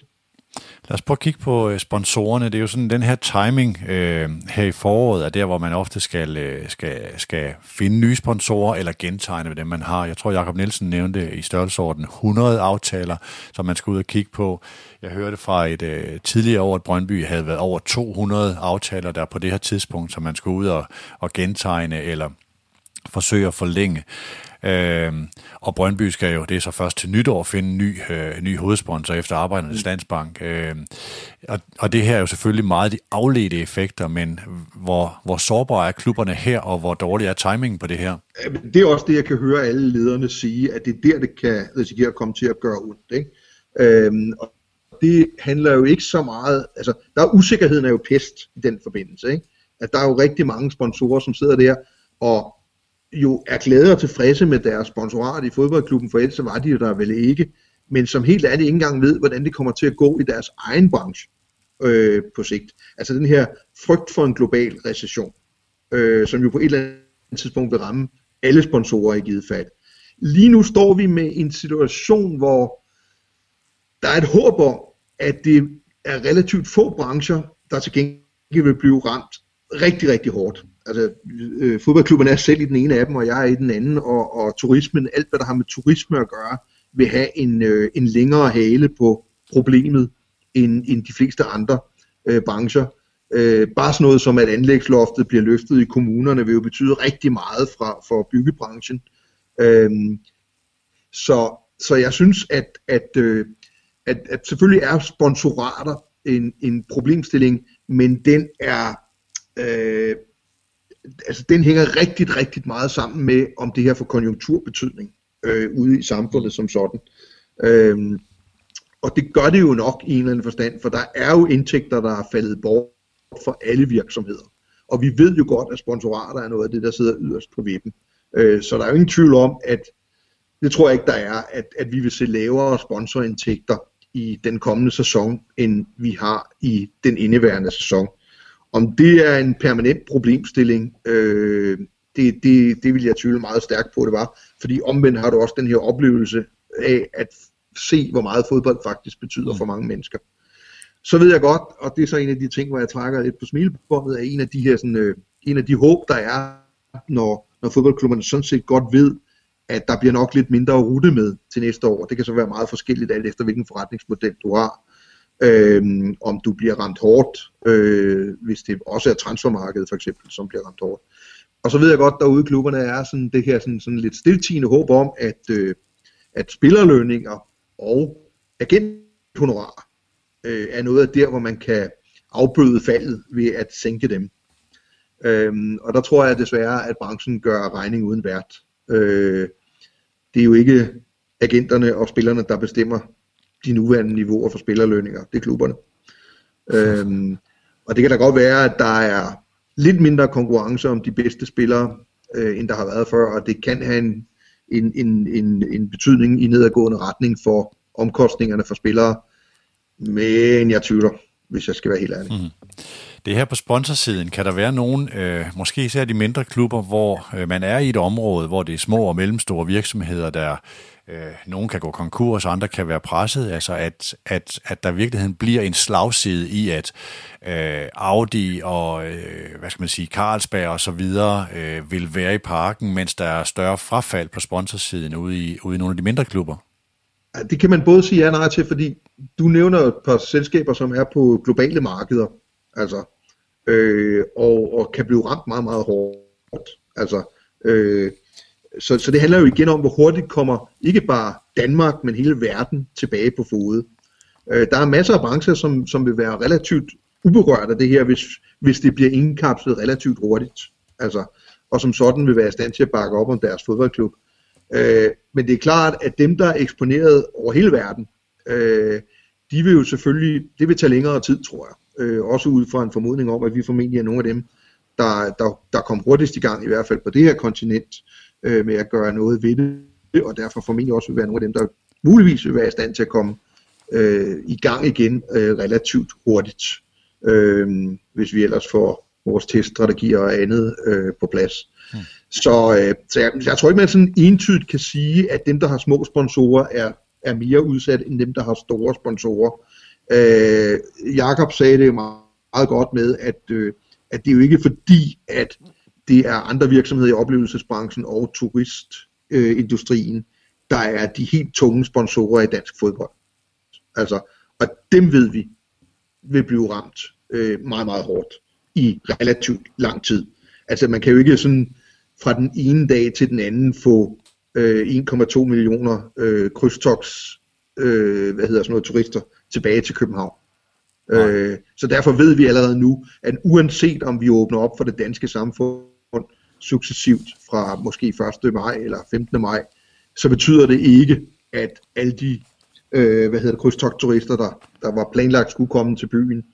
Lad os prøve at kigge på sponsorerne. Det er jo sådan den her timing øh, her i foråret, er der, hvor man ofte skal, skal, skal finde nye sponsorer eller gentegne med dem, man har. Jeg tror, Jacob Nielsen nævnte i størrelsesorden hundrede aftaler, som man skal ud og kigge på. Jeg hørte fra et øh, tidligere år, at Brøndby havde været over to hundrede aftaler der på det her tidspunkt, som man skulle ud og, og gentegne eller forsøge at forlænge. Øhm, og Brøndby skal jo, det er så først til nytår, finde en ny, øh, ny hovedsponsor efter Arbejdernes Landsbank. Øhm, og, og det her er jo selvfølgelig meget de afledte effekter, men hvor, hvor sårbare er klubberne her, og hvor dårlig er timingen på det her? Det er også det, jeg kan høre alle lederne sige, at det er der, det kan risikere at komme til at gøre ondt. Ikke? Øhm, og det handler jo ikke så meget, altså der er usikkerheden er jo pest i den forbindelse. Ikke? At der er jo rigtig mange sponsorer, som sidder der og jo er glade og tilfredse med deres sponsorat i fodboldklubben, for ellers så var de jo der vel ikke, men som helt ærligt ikke engang ved, hvordan det kommer til at gå i deres egen branche øh, på sigt. Altså den her frygt for en global recession, øh, som jo på et eller andet tidspunkt vil ramme alle sponsorer i givet fald. Lige nu står vi med en situation, hvor der er et håb om, at det er relativt få brancher, der til gengæld vil blive ramt rigtig, rigtig hårdt. Altså, øh, fodboldklubberne er selv i den ene af dem, og jeg er i den anden, og, og turismen, alt hvad der har med turisme at gøre, vil have en, øh, en længere hale på problemet, end, end de fleste andre øh, brancher. Øh, bare sådan noget som, at anlægsloftet bliver løftet i kommunerne, vil jo betyde rigtig meget fra, for byggebranchen. Øh, så, så jeg synes, at, at, øh, at, at selvfølgelig er sponsorater en, en problemstilling, men den er... Øh, altså den hænger rigtig, rigtig meget sammen med, om det her får konjunkturbetydning øh, ude i samfundet som sådan. Øhm, og det gør det jo nok i en eller anden forstand, for der er jo indtægter, der er faldet bort for alle virksomheder. Og vi ved jo godt, at sponsorater er noget af det, der sidder yderst på vippen. Øh, så der er jo ingen tvivl om, at det tror jeg ikke, der er, at, at vi vil se lavere sponsorindtægter i den kommende sæson, end vi har i den indeværende sæson. Om det er en permanent problemstilling, øh, det, det, det vil jeg tvivle meget stærkt på, det var. Fordi omvendt har du også den her oplevelse af at se, hvor meget fodbold faktisk betyder for mange mennesker. Så ved jeg godt, og det er så en af de ting, hvor jeg trækker lidt på smilebåndet, er en af de her sådan, øh, en af de håb, der er, når, når fodboldklubberne sådan set godt ved, at der bliver nok lidt mindre at rute med til næste år. Det kan så være meget forskelligt, alt efter hvilken forretningsmodel du har. Øhm, om du bliver ramt hårdt, øh, hvis det også er transfermarkedet for eksempel, som bliver ramt hårdt. Og så ved jeg godt, derude i klubberne er sådan det her sådan, sådan lidt stiltigende håb om, at, øh, at spillerlønninger og agenthonorarer øh, er noget af der, hvor man kan afbøde faldet ved at sænke dem. Øhm, og der tror jeg desværre, at branchen gør regning uden vært. Øh, det er jo ikke agenterne og spillerne, der bestemmer de nuværende niveauer for spillerlønninger. Det er klubberne. Øhm, og det kan da godt være, at der er lidt mindre konkurrence om de bedste spillere, øh, end der har været før, og det kan have en, en, en, en, en betydning i nedadgående retning for omkostningerne for spillere. Men jeg tvivler, hvis jeg skal være helt ærlig. Mm. Det her på sponsorsiden, kan der være nogen, øh, måske især de mindre klubber, hvor øh, man er i et område, hvor det er små og mellemstore virksomheder, der øh, nogen kan gå konkurs, andre kan være presset, altså at, at, at der i virkeligheden bliver en slagside i, at øh, Audi og øh, hvad skal man sige, Carlsberg og så videre øh, vil være i parken, mens der er større frafald på sponsorsiden ude i, ude i nogle af de mindre klubber? Det kan man både sige ja nej til, fordi du nævner et par selskaber, som er på globale markeder, altså, øh, og, og kan blive ramt meget, meget hårdt. Altså, øh, så, så det handler jo igen om, hvor hurtigt kommer ikke bare Danmark, men hele verden tilbage på fode. Øh, der er masser af brancher, som, som vil være relativt uberørt af det her, hvis, hvis det bliver indkapslet relativt hurtigt, altså, og som sådan vil være i stand til at bakke op om deres fodboldklub. Øh, men det er klart, at dem, der er eksponeret over hele verden, øh, de vil jo selvfølgelig, det vil tage længere tid, tror jeg. Øh, også ud fra en formodning om, at vi formentlig er nogle af dem, der, der, der kom hurtigst i gang, i hvert fald på det her kontinent, øh, med at gøre noget ved det, og derfor formentlig også vil være nogle af dem, der muligvis vil være i stand til at komme øh, i gang igen øh, relativt hurtigt, øh, hvis vi ellers får vores teststrategier og andet øh, på plads. Mm. Så, øh, så jeg, jeg tror ikke, man sådan entydigt kan sige, at dem, der har små sponsorer, er, er mere udsat end dem, der har store sponsorer. Øh, Jacob sagde det meget, meget godt med, at, øh, at det er jo ikke fordi, at det er andre virksomheder i oplevelsesbranchen og turistindustrien, øh, der er de helt tunge sponsorer i dansk fodbold. Altså, og dem ved vi vil blive ramt øh, meget, meget hårdt i relativt lang tid. Altså man kan jo ikke sådan fra den ene dag til den anden få øh, en komma to millioner øh, krydstogs, øh, hvad hedder sådan noget, turister tilbage til København. Øh, så derfor ved vi allerede nu, at uanset om vi åbner op for det danske samfund successivt fra måske første maj eller femtende maj, så betyder det ikke, at alle de øh, hvad hedder det, krydstogturister, der, der var planlagt skulle komme til byen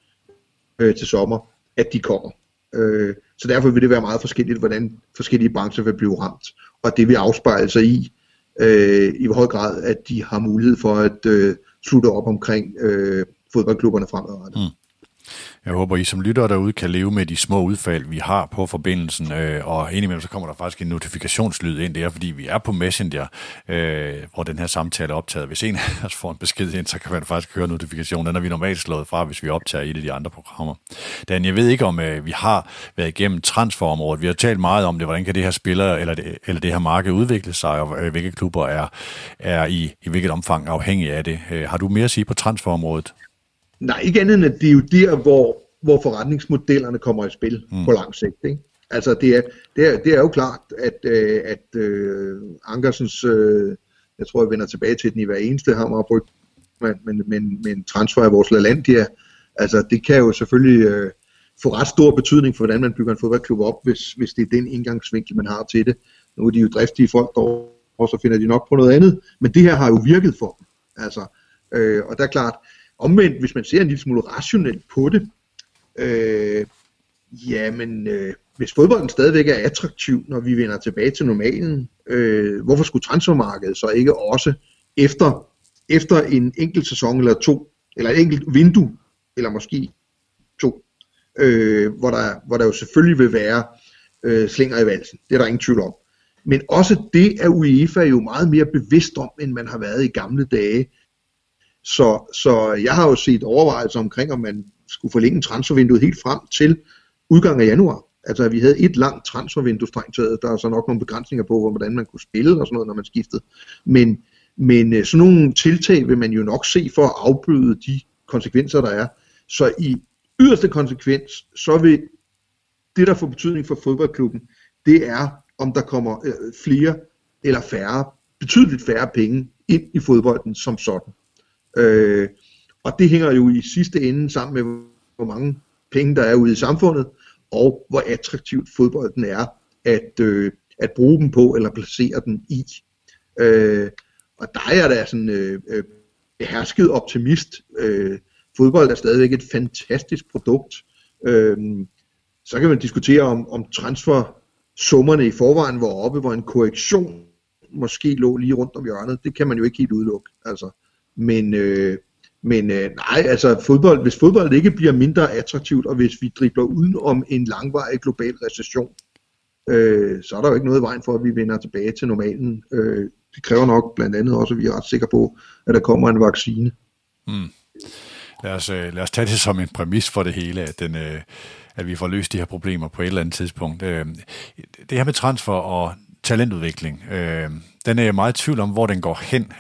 øh, til sommer, at de kommer. Øh, så derfor vil det være meget forskelligt, hvordan forskellige brancher vil blive ramt. Og det vil afspejle sig i, øh, i høj grad, at de har mulighed for at øh, slutter op omkring øh, fodboldklubberne fremadrettet. Mm. Jeg håber, I som lyttere derude kan leve med de små udfald, vi har på forbindelsen, øh, og indimellem så kommer der faktisk en notifikationslyd ind der, fordi vi er på Messenger, øh, hvor den her samtale er optaget. Hvis en af os får en besked ind, så kan man faktisk høre notifikationen. Den er vi normalt slået fra, hvis vi optager et af de andre programmer. Dan, jeg ved ikke, om øh, vi har været igennem transferområdet. Vi har talt meget om det, hvordan kan det her spiller eller det, eller det her marked udvikle sig, og øh, hvilke klubber er, er i, i hvilket omfang afhængig af det. Øh, har du mere at sige på transferområdet? Nej, ikke andet end, at det er jo der, hvor, hvor forretningsmodellerne kommer i spil mm. på lang sigt. Ikke? Altså, det er, det, er, det er jo klart, at, øh, at øh, Ankersens, øh, jeg tror, jeg vender tilbage til den i hver eneste Hammer og Brygmand, men, men, men transfer af vores Lalandia, altså, det kan jo selvfølgelig øh, få ret stor betydning for, hvordan man bygger en fodboldklub op, hvis, hvis det er den indgangsvinkel, man har til det. Nu er de jo driftige folk derovre, og så finder de nok på noget andet, men det her har jo virket for dem. Altså, øh, og der er klart, omvendt, hvis man ser en lille smule rationelt på det, øh, jamen, øh, hvis fodbolden stadigvæk er attraktiv, når vi vender tilbage til normalen, øh, hvorfor skulle transfermarkedet så ikke også efter, efter en enkelt sæson eller to, eller et enkelt vindue, eller måske to, øh, hvor, der, hvor der jo selvfølgelig vil være øh, slinger i valsen. Det er der ingen tvivl om. Men også det er UEFA jo meget mere bevidst om, end man har været i gamle dage. Så, så jeg har jo set overvejelser omkring, om man skulle forlænge transfervinduet helt frem til udgangen af januar. Altså vi havde et langt transfervindue strengt taget, der er så nok nogle begrænsninger på, hvordan man kunne spille og sådan noget, når man skiftede. Men, men sådan nogle tiltag vil man jo nok se for at afbøde de konsekvenser, der er. Så i yderste konsekvens, så vil det, der får betydning for fodboldklubben, det er, om der kommer flere eller færre, betydeligt færre penge ind i fodbolden som sådan. Øh, og det hænger jo i sidste ende sammen med, hvor mange penge der er ude i samfundet, og hvor attraktivt fodbolden er at, øh, at bruge dem på, eller placere den i. Øh, og der er der sådan øh, behersket optimist. Øh, fodbold er stadigvæk et fantastisk produkt. Øh, så kan man diskutere om, om transfersummerne i forvejen var oppe, hvor en korrektion måske lå lige rundt om hjørnet. Det kan man jo ikke helt udelukke. Altså. Men, øh, men øh, nej, altså fodbold, hvis fodbold ikke bliver mindre attraktivt, og hvis vi dribler uden om en langvarig global recession, øh, så er der jo ikke noget i vejen for, at vi vender tilbage til normalen. Øh, det kræver nok blandt andet også, at vi er ret sikre på, at der kommer en vaccine. Mm. Lad os, lad os tage det som en præmis for det hele, at, den, at vi får løst de her problemer på et eller andet tidspunkt. Det her med transfer og talentudvikling, den er jeg meget i tvivl om, hvor den går hen.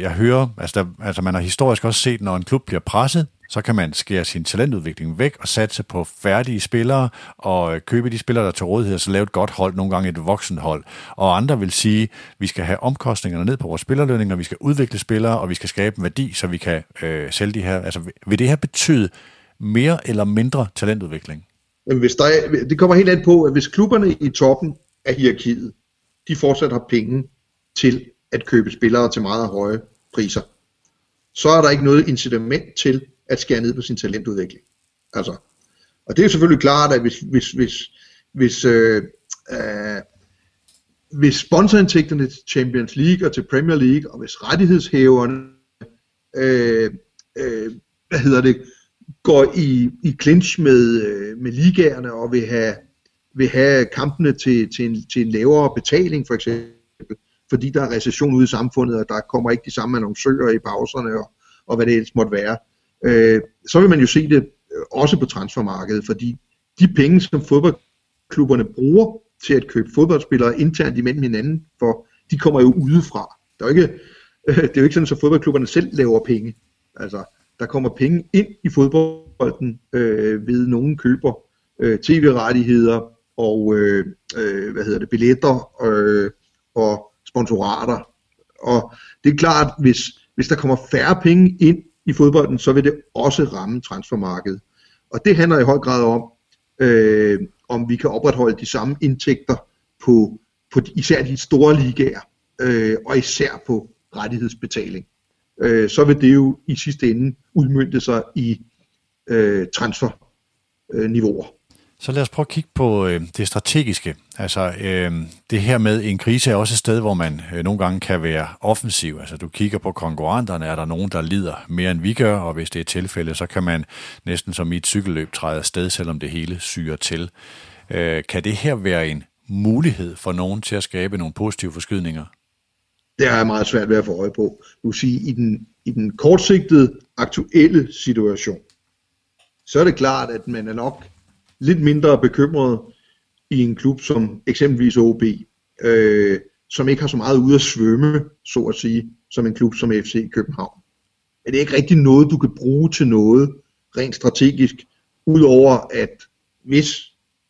Jeg hører, altså, der, altså man har historisk også set, når en klub bliver presset, så kan man skære sin talentudvikling væk og satse på færdige spillere og købe de spillere, der er til rådighed, og så lave et godt hold, nogle gange et voksen hold. Og andre vil sige, at vi skal have omkostningerne ned på vores spillerlønninger, vi skal udvikle spillere, og vi skal skabe en værdi, så vi kan øh, sælge de her. Altså, vil det her betyde mere eller mindre talentudvikling? Hvis der er, det kommer helt an på, at hvis klubberne i toppen af hierarkiet, de fortsat har penge til at købe spillere til meget høje priser, så er der ikke noget incitament til at skære ned på sin talentudvikling. Altså, og det er selvfølgelig klart, at hvis, hvis, hvis, hvis, øh, øh, hvis sponsorindtægterne til Champions League og til Premier League, og hvis rettighedshæverne øh, øh, hvad hedder det, går i, i clinch med, øh, med ligaerne og vil have, vil have kampene til, til, en, til en lavere betaling for eksempel, fordi der er recession ude i samfundet, og der kommer ikke de samme annoncører i pauserne, og, og hvad det ellers måtte være, Øh, så vil man jo se det også på transfermarkedet, fordi de penge, som fodboldklubberne bruger til at købe fodboldspillere internt imellem hinanden, for de kommer jo udefra. Der er jo ikke, øh, det er jo ikke sådan, at fodboldklubberne selv laver penge. Altså, der kommer penge ind i fodbolden øh, ved nogen køber øh, tv-rettigheder og øh, øh, hvad hedder det, billetter øh, og sponsorater. Og det er klart, hvis, hvis der kommer færre penge ind i fodbolden, så vil det også ramme transfermarkedet. Og det handler i høj grad om, øh, om vi kan opretholde de samme indtægter på, på især de store ligaer, øh, og især på rettighedsbetaling. Øh, så vil det jo i sidste ende udmønte sig i øh, transferniveauer. Øh, Så lad os prøve at kigge på øh, det strategiske. Altså øh, det her med en krise er også et sted, hvor man øh, nogle gange kan være offensiv. Altså du kigger på konkurrenterne, er der nogen, der lider mere end vi gør, og hvis det er tilfældet, så kan man næsten som i et cykelløb træde afsted, selvom det hele syrer til. Øh, kan det her være en mulighed for nogen til at skabe nogle positive forskydninger? Det er meget svært ved at få øje på. Du siger, i den, i den kortsigtede aktuelle situation, så er det klart, at man er nok lidt mindre bekymret i en klub som eksempelvis O B, øh, som ikke har så meget ude at svømme, så at sige, som en klub som F C København. Men det er ikke rigtig noget, du kan bruge til noget rent strategisk, udover at hvis,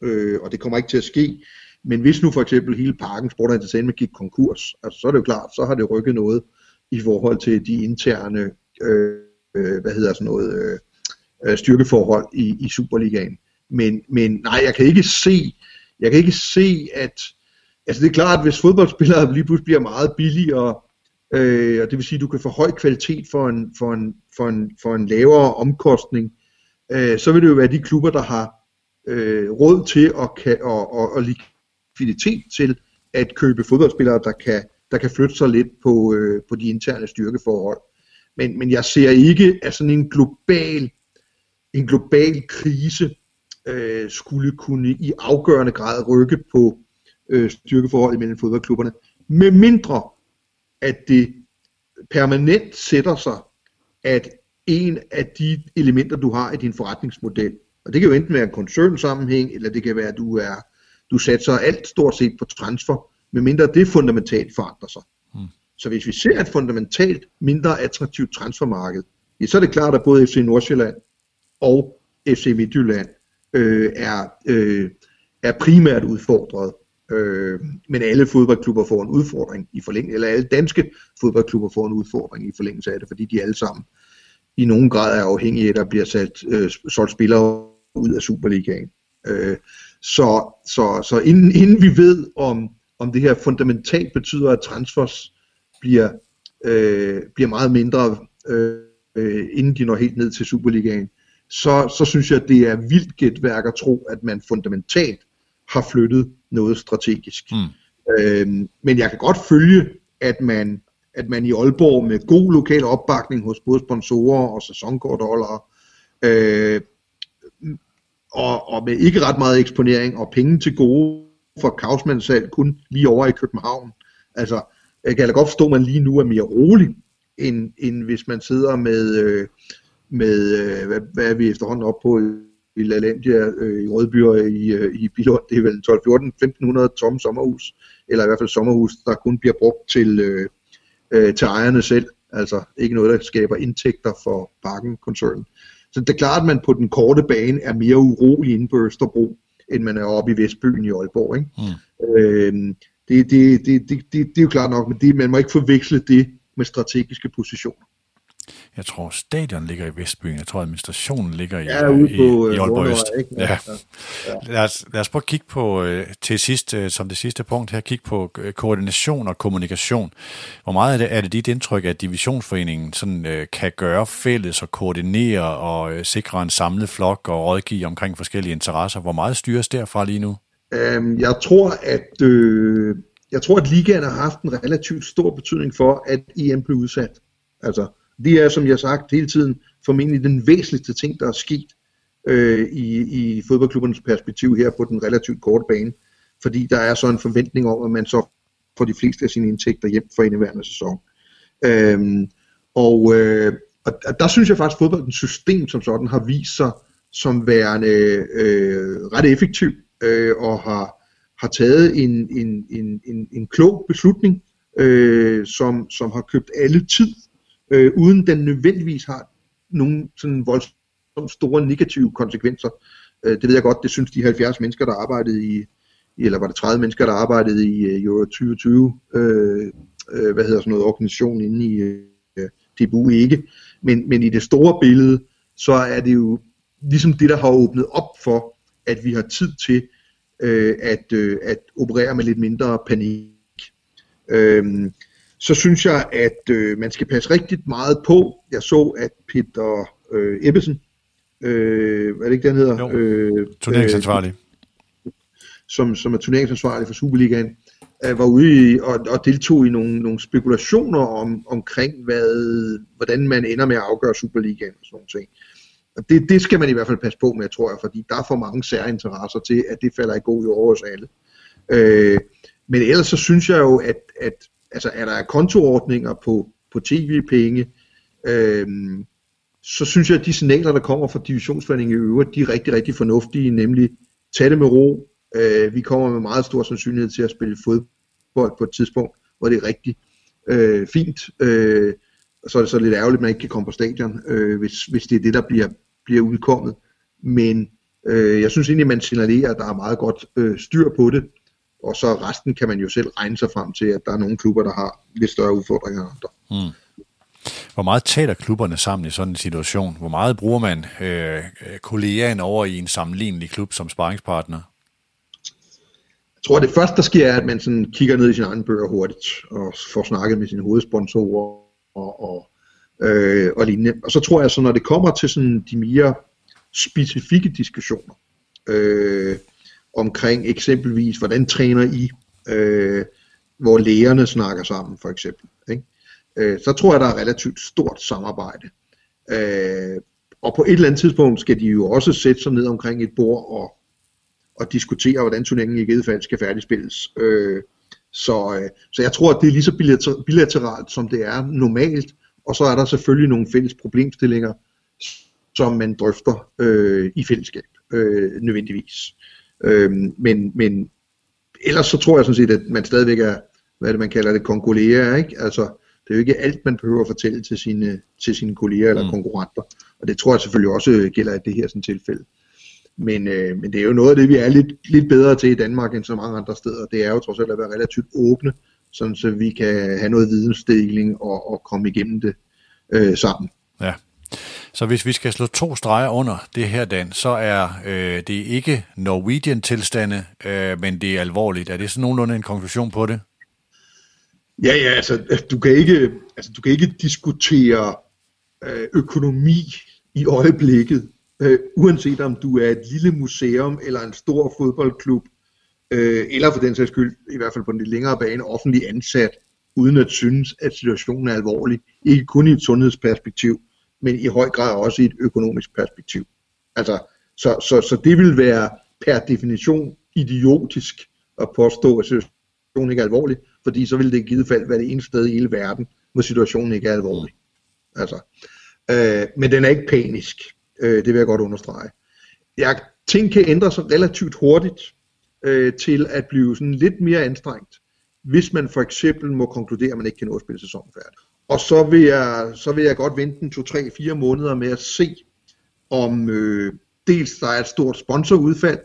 øh, og det kommer ikke til at ske, men hvis nu for eksempel hele Parken Sport og Entertainment gik konkurs, altså, så er det jo klart, så har det rykket noget i forhold til de interne øh, hvad hedder sådan noget, øh, styrkeforhold i, i Superligaen. Men, men nej, jeg kan ikke se, jeg kan ikke se, at altså det er klart, at hvis fodboldspillere lige pludselig bliver meget billigere, øh, og det vil sige, at du kan få høj kvalitet for en, for en, for en, for en lavere omkostning, øh, så vil det jo være de klubber, der har øh, råd til og, kan, og, og, og likviditet til at købe fodboldspillere, der kan, der kan flytte sig lidt på, øh, på de interne styrkeforhold. Men, men jeg ser ikke, at sådan en global, en global krise skulle kunne i afgørende grad rykke på øh, styrkeforholdet mellem fodboldklubberne, med mindre at det permanent sætter sig, at en af de elementer, du har i din forretningsmodel, og det kan jo enten være en koncernsammenhæng, eller det kan være, at du, er, du satser alt stort set på transfer, med mindre det fundamentalt forandrer sig. Mm. Så hvis vi ser et fundamentalt mindre attraktivt transfermarked, ja, så er det klart, at både F C Nordsjælland og F C Midtjylland Øh, er, øh, er primært udfordret. Øh, men alle fodboldklubber får en udfordring i forlængelse, eller alle danske fodboldklubber får en udfordring i forlængelse af det, fordi de alle sammen i nogen grad er afhængige af, der bliver sat, øh, solgt spillere ud af Superligaen. Øh, så så, så inden, inden vi ved, om, om det her fundamentalt betyder, at transfers bliver, øh, bliver meget mindre, øh, inden de når helt ned til Superligaen, så, så synes jeg, at det er vildt gætværk at tro, at man fundamentalt har flyttet noget strategisk. Mm. Øhm, men jeg kan godt følge, at man, at man i Aalborg med god lokal opbakning hos både sponsorer og sæsonkortholdere, øh, og, og med ikke ret meget eksponering og penge til gode for Kaufmannsal kun lige over i København. Altså, jeg kan da godt forstå, at man lige nu er mere rolig, end, end hvis man sidder med, øh, med øh, hvad, hvad er vi efterhånden oppe på, i Lalandia, øh, i Rødby og i, øh, i Bilund, det er vel tolv fjorten femten hundrede tomme sommerhus, eller i hvert fald sommerhus, der kun bliver brugt til, øh, øh, til ejerne selv, altså ikke noget, der skaber indtægter for Parken-koncernen. Så det er klart, at man på den korte bane er mere urolig inde på Østerbro, end man er oppe i Vestbyen i Aalborg. Ikke? Mm. Øh, det, det, det, det, det, det er jo klart nok, men det, man må ikke forveksle det med strategiske positioner. Jeg tror, stadion ligger i Vestbyen. Jeg tror, administrationen ligger i, ja, ude på, i, i Aalborg Øst. Ja. Ja. Lad, os, lad os prøve at kigge på, til sidst, som det sidste punkt her, kigge på koordination og kommunikation. Hvor meget er det, er det dit indtryk, at divisionsforeningen sådan, kan gøre fælles og koordinere og sikre en samlet flok og rådgive omkring forskellige interesser? Hvor meget styres derfra lige nu? Øhm, jeg tror, at øh, jeg tror, at ligaen har haft en relativt stor betydning for, at E M blev udsat. Altså, det er, som jeg har sagt hele tiden, formentlig den væsentligste ting, der er sket øh, i, i fodboldklubbernes perspektiv her på den relativt korte bane. Fordi der er så en forventning om, at man så får de fleste af sine indtægter hjem for indeværende sæson. Øhm, og, øh, og der synes jeg faktisk, at fodboldens system som sådan har vist sig som værende øh, ret effektiv øh, og har, har taget en, en, en, en, en klog beslutning, øh, som, som har købt alle tid. Øh, uden den nødvendigvis har nogle sådan voldsomt store negative konsekvenser. Øh, det ved jeg godt, det synes de halvfjerds mennesker, der arbejdede i, eller var det tredive mennesker, der arbejdede i Euro tyve tyve, øh, øh, hvad hedder sådan noget, organisation inde i øh, D B U ikke. Men, men i det store billede, så er det jo ligesom det, der har åbnet op for, at vi har tid til øh, at, øh, at operere med lidt mindre panik. Øh, Så synes jeg, at øh, man skal passe rigtigt meget på. Jeg så, at Peter øh, Ebbesen, øh, hvad er det ikke, den hedder? Øh, turneringsansvarlig. Øh, som, som er turneringsansvarlig for Superligaen, øh, var ude i, og, og deltog i nogle, nogle spekulationer om, omkring, hvad, hvordan man ender med at afgøre Superligaen og sådan nogle ting. Og det, det skal man i hvert fald passe på med, tror jeg, fordi der er for mange særinteresser til, at det falder i god jord over os alle. Øh, men ellers så synes jeg jo, at, at altså er der kontoordninger på, på tv-penge, øhm, så synes jeg, at de signaler, der kommer fra divisionsforeningen i øvrigt, de er rigtig, rigtig fornuftige, nemlig tag det med ro. Øh, vi kommer med meget stor sandsynlighed til at spille fodbold på et tidspunkt, hvor det er rigtig øh, fint. Øh, og så er det så lidt ærgerligt, at man ikke kan komme på stadion, øh, hvis, hvis det er det, der bliver, bliver udkommet. Men øh, jeg synes egentlig, at man signalerer, at der er meget godt øh, styr på det. Og så resten kan man jo selv regne sig frem til, at der er nogle klubber, der har lidt større udfordringer end andre. Mm. Hvor meget tæller klubberne sammen i sådan en situation? Hvor meget bruger man øh, kollegaen over i en sammenlignelig klub som sparringspartner? Jeg tror, at det første, der sker, er, at man sådan kigger ned i sin egen bøger hurtigt, og får snakket med sine hovedsponsorer og, og, øh, og lignende. Og så tror jeg, så når det kommer til sådan de mere specifikke diskussioner, øh, omkring eksempelvis, hvordan træner I, øh, hvor lægerne snakker sammen, for eksempel. Ikke? Øh, så tror jeg, der er relativt stort samarbejde. Øh, og på et eller andet tidspunkt skal de jo også sætte sig ned omkring et bord og, og diskutere, hvordan turneringen i givet fald skal færdigspilles. Øh, så, øh, så jeg tror, at det er lige så bilater- bilateralt, som det er normalt. Og så er der selvfølgelig nogle fælles problemstillinger, som man drøfter øh, i fællesskab, øh, nødvendigvis. Øhm, men, men ellers så tror jeg sådan set, at man stadigvæk er, hvad er det man kalder det, kongolærer, ikke? Altså, det er jo ikke alt man behøver at fortælle til sine, til sine kolleger eller mm. konkurrenter, og det tror jeg selvfølgelig også gælder i det her sådan tilfælde. Men, øh, men det er jo noget af det, vi er lidt, lidt bedre til i Danmark end så mange andre steder. Det er jo trods alt at være relativt åbne, sådan så vi kan have noget vidensdeling og, og komme igennem det øh, sammen. Ja. Så hvis vi skal slå to streger under det her, Dan, så er øh, det ikke Norwegian-tilstande, øh, men det er alvorligt. Er det sådan nogenlunde en konklusion på det? Ja, ja, altså du kan ikke, altså, du kan ikke diskutere øh, økonomi i øjeblikket, øh, uanset om du er et lille museum eller en stor fodboldklub, øh, eller for den sags skyld, i hvert fald på den lidt længere bane, offentlig ansat, uden at synes, at situationen er alvorlig. Ikke kun i et sundhedsperspektiv, men i høj grad også i et økonomisk perspektiv. Altså, så, så, så det vil være per definition idiotisk at påstå, at situationen ikke er alvorlig, fordi så vil det i givet fald være det ene sted i hele verden, hvor situationen ikke er alvorlig. Altså, øh, men den er ikke panisk, øh, det vil jeg godt understrege. Jeg ting kan ændre sig relativt hurtigt øh, til at blive sådan lidt mere anstrengt, hvis man for eksempel må konkludere, at man ikke kan nå at spille sæsonen færdig. Og så vil jeg, så vil jeg godt vente en to, tre, fire måneder med at se, om øh, dels der er et stort sponsorudfald,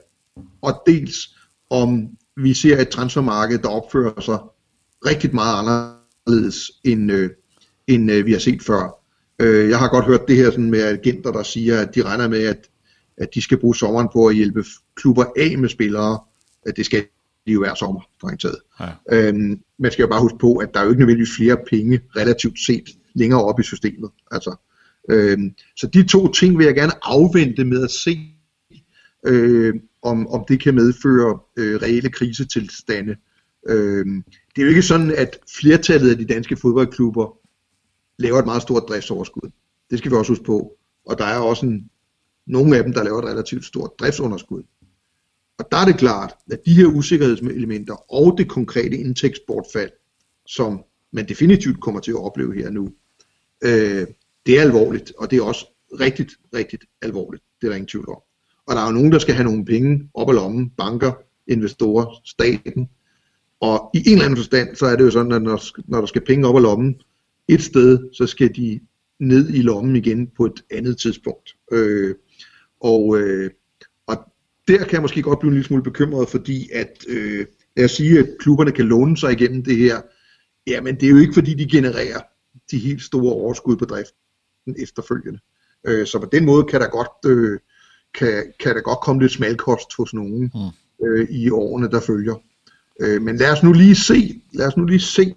og dels om vi ser et transfermarked, der opfører sig rigtig meget anderledes, end, øh, end øh, vi har set før. Øh, jeg har godt hørt det her sådan med agenter, der siger, at de regner med, at, at de skal bruge sommeren på at hjælpe klubber af med spillere. Det skal de jo hver sommer, strengt taget. Ja. Øhm, man skal jo bare huske på, at der er jo ikke nødvendigvis flere penge, relativt set, længere op i systemet. Altså, øhm, så de to ting vil jeg gerne afvente med at se, øh, om, om det kan medføre øh, reelle krisetilstande. Øhm, det er jo ikke sådan, at flertallet af de danske fodboldklubber laver et meget stort driftsoverskud. Det skal vi også huske på. Og der er også en, nogle af dem, der laver et relativt stort driftsunderskud. Og der er det klart, at de her usikkerhedselementer og det konkrete indtægtsbortfald, som man definitivt kommer til at opleve her nu, øh, det er alvorligt, og det er også rigtig, rigtig alvorligt. Det er der ingen tvivl om. Og der er jo nogen, der skal have nogle penge op ad lommen, banker, investorer, staten. Og i en eller anden forstand, så er det jo sådan, at når, når der skal penge op ad lommen et sted, så skal de ned i lommen igen på et andet tidspunkt. Øh, og... Øh, Der kan jeg måske godt blive en lille smule bekymret, fordi at, øh, lad os sige, at klubberne kan låne sig igennem det her. Jamen, det er jo ikke fordi, de genererer de helt store overskud på driften efterfølgende. Øh, så på den måde kan der godt, øh, kan, kan der godt komme lidt smalkost hos nogen øh, i årene, der følger. Øh, men lad os nu lige se, lad os nu lige se,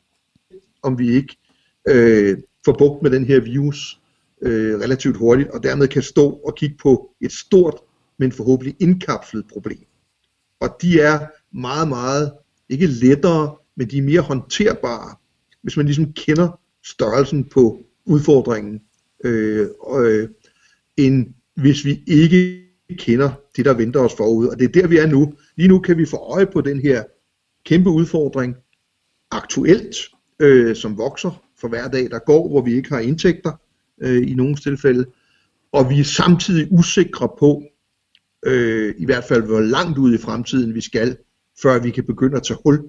om vi ikke øh, får bugt med den her virus øh, relativt hurtigt, og dermed kan stå og kigge på et stort, men forhåbentlig indkapslet problem. Og de er meget, meget, ikke lettere, men de er mere håndterbare, hvis man ligesom kender størrelsen på udfordringen, øh, øh, end hvis vi ikke kender det, der venter os forud. Og det er der, vi er nu. Lige nu kan vi få øje på den her kæmpe udfordring, aktuelt, øh, som vokser for hver dag, der går, hvor vi ikke har indtægter øh, i nogle tilfælde, og vi er samtidig usikre på, Øh, i hvert fald hvor langt ud i fremtiden vi skal, før vi kan begynde at tage hul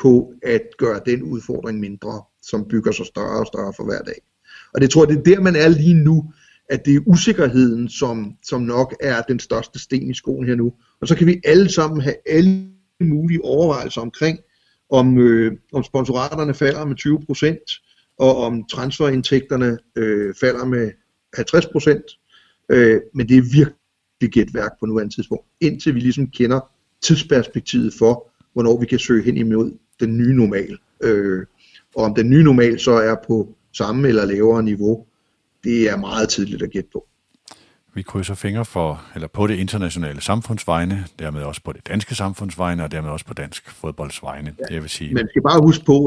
på at gøre den udfordring mindre, som bygger sig større og større for hver dag. Og det tror jeg, det er der man er lige nu, at det er usikkerheden, som, som nok er den største sten i skoen her nu. Og så kan vi alle sammen have alle mulige overvejelser omkring, om, øh, om sponsoraterne falder med tyve procent, og om transferindtægterne øh, falder med halvtreds procent, øh, men det er virkelig det gætværk på nuværende tidspunkt, indtil vi ligesom kender tidsperspektivet for, hvornår vi kan søge hen imod den nye normal. Øh, og om den nye normal så er på samme eller lavere niveau, det er meget tidligt at gætte på. Vi krydser fingre for, eller på det internationale samfundsvegne, dermed også på det danske samfundsvegne, og dermed også på dansk fodboldsvegne. Ja, det vil sige. Man skal bare huske på,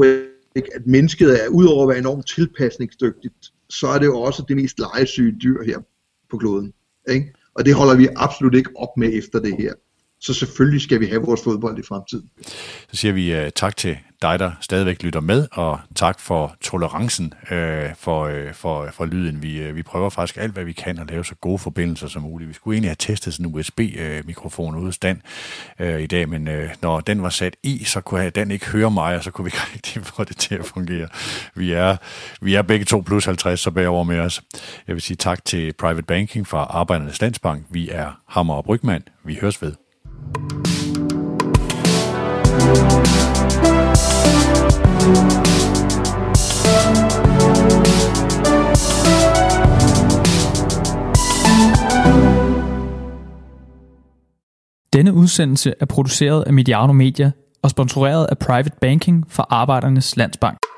at mennesket er, udover at være enormt tilpasningsdygtigt, så er det jo også det mest legesyge dyr her på kloden, ikke? Og det holder vi absolut ikke op med efter det her. Så selvfølgelig skal vi have vores fodbold i fremtiden. Så siger vi uh, tak til dig, der stadigvæk lytter med, og tak for tolerancen, øh, for, øh, for, for lyden. Vi, øh, vi prøver faktisk alt, hvad vi kan, at lave så gode forbindelser som muligt. Vi skulle egentlig have testet sådan en U S B-mikrofon ude stand øh, i dag, men øh, når den var sat i, så kunne den ikke høre mig, og så kunne vi ikke rigtig få det til at fungere. Vi er, vi er begge to plus halvtreds, så bagover med os. Jeg vil sige tak til Private Banking fra Arbejdernes Landsbank. Vi er Hammer og Brygmand. Vi høres ved. Denne udsendelse er produceret af Mediano Media og sponsoreret af Private Banking fra Arbejdernes Landsbank.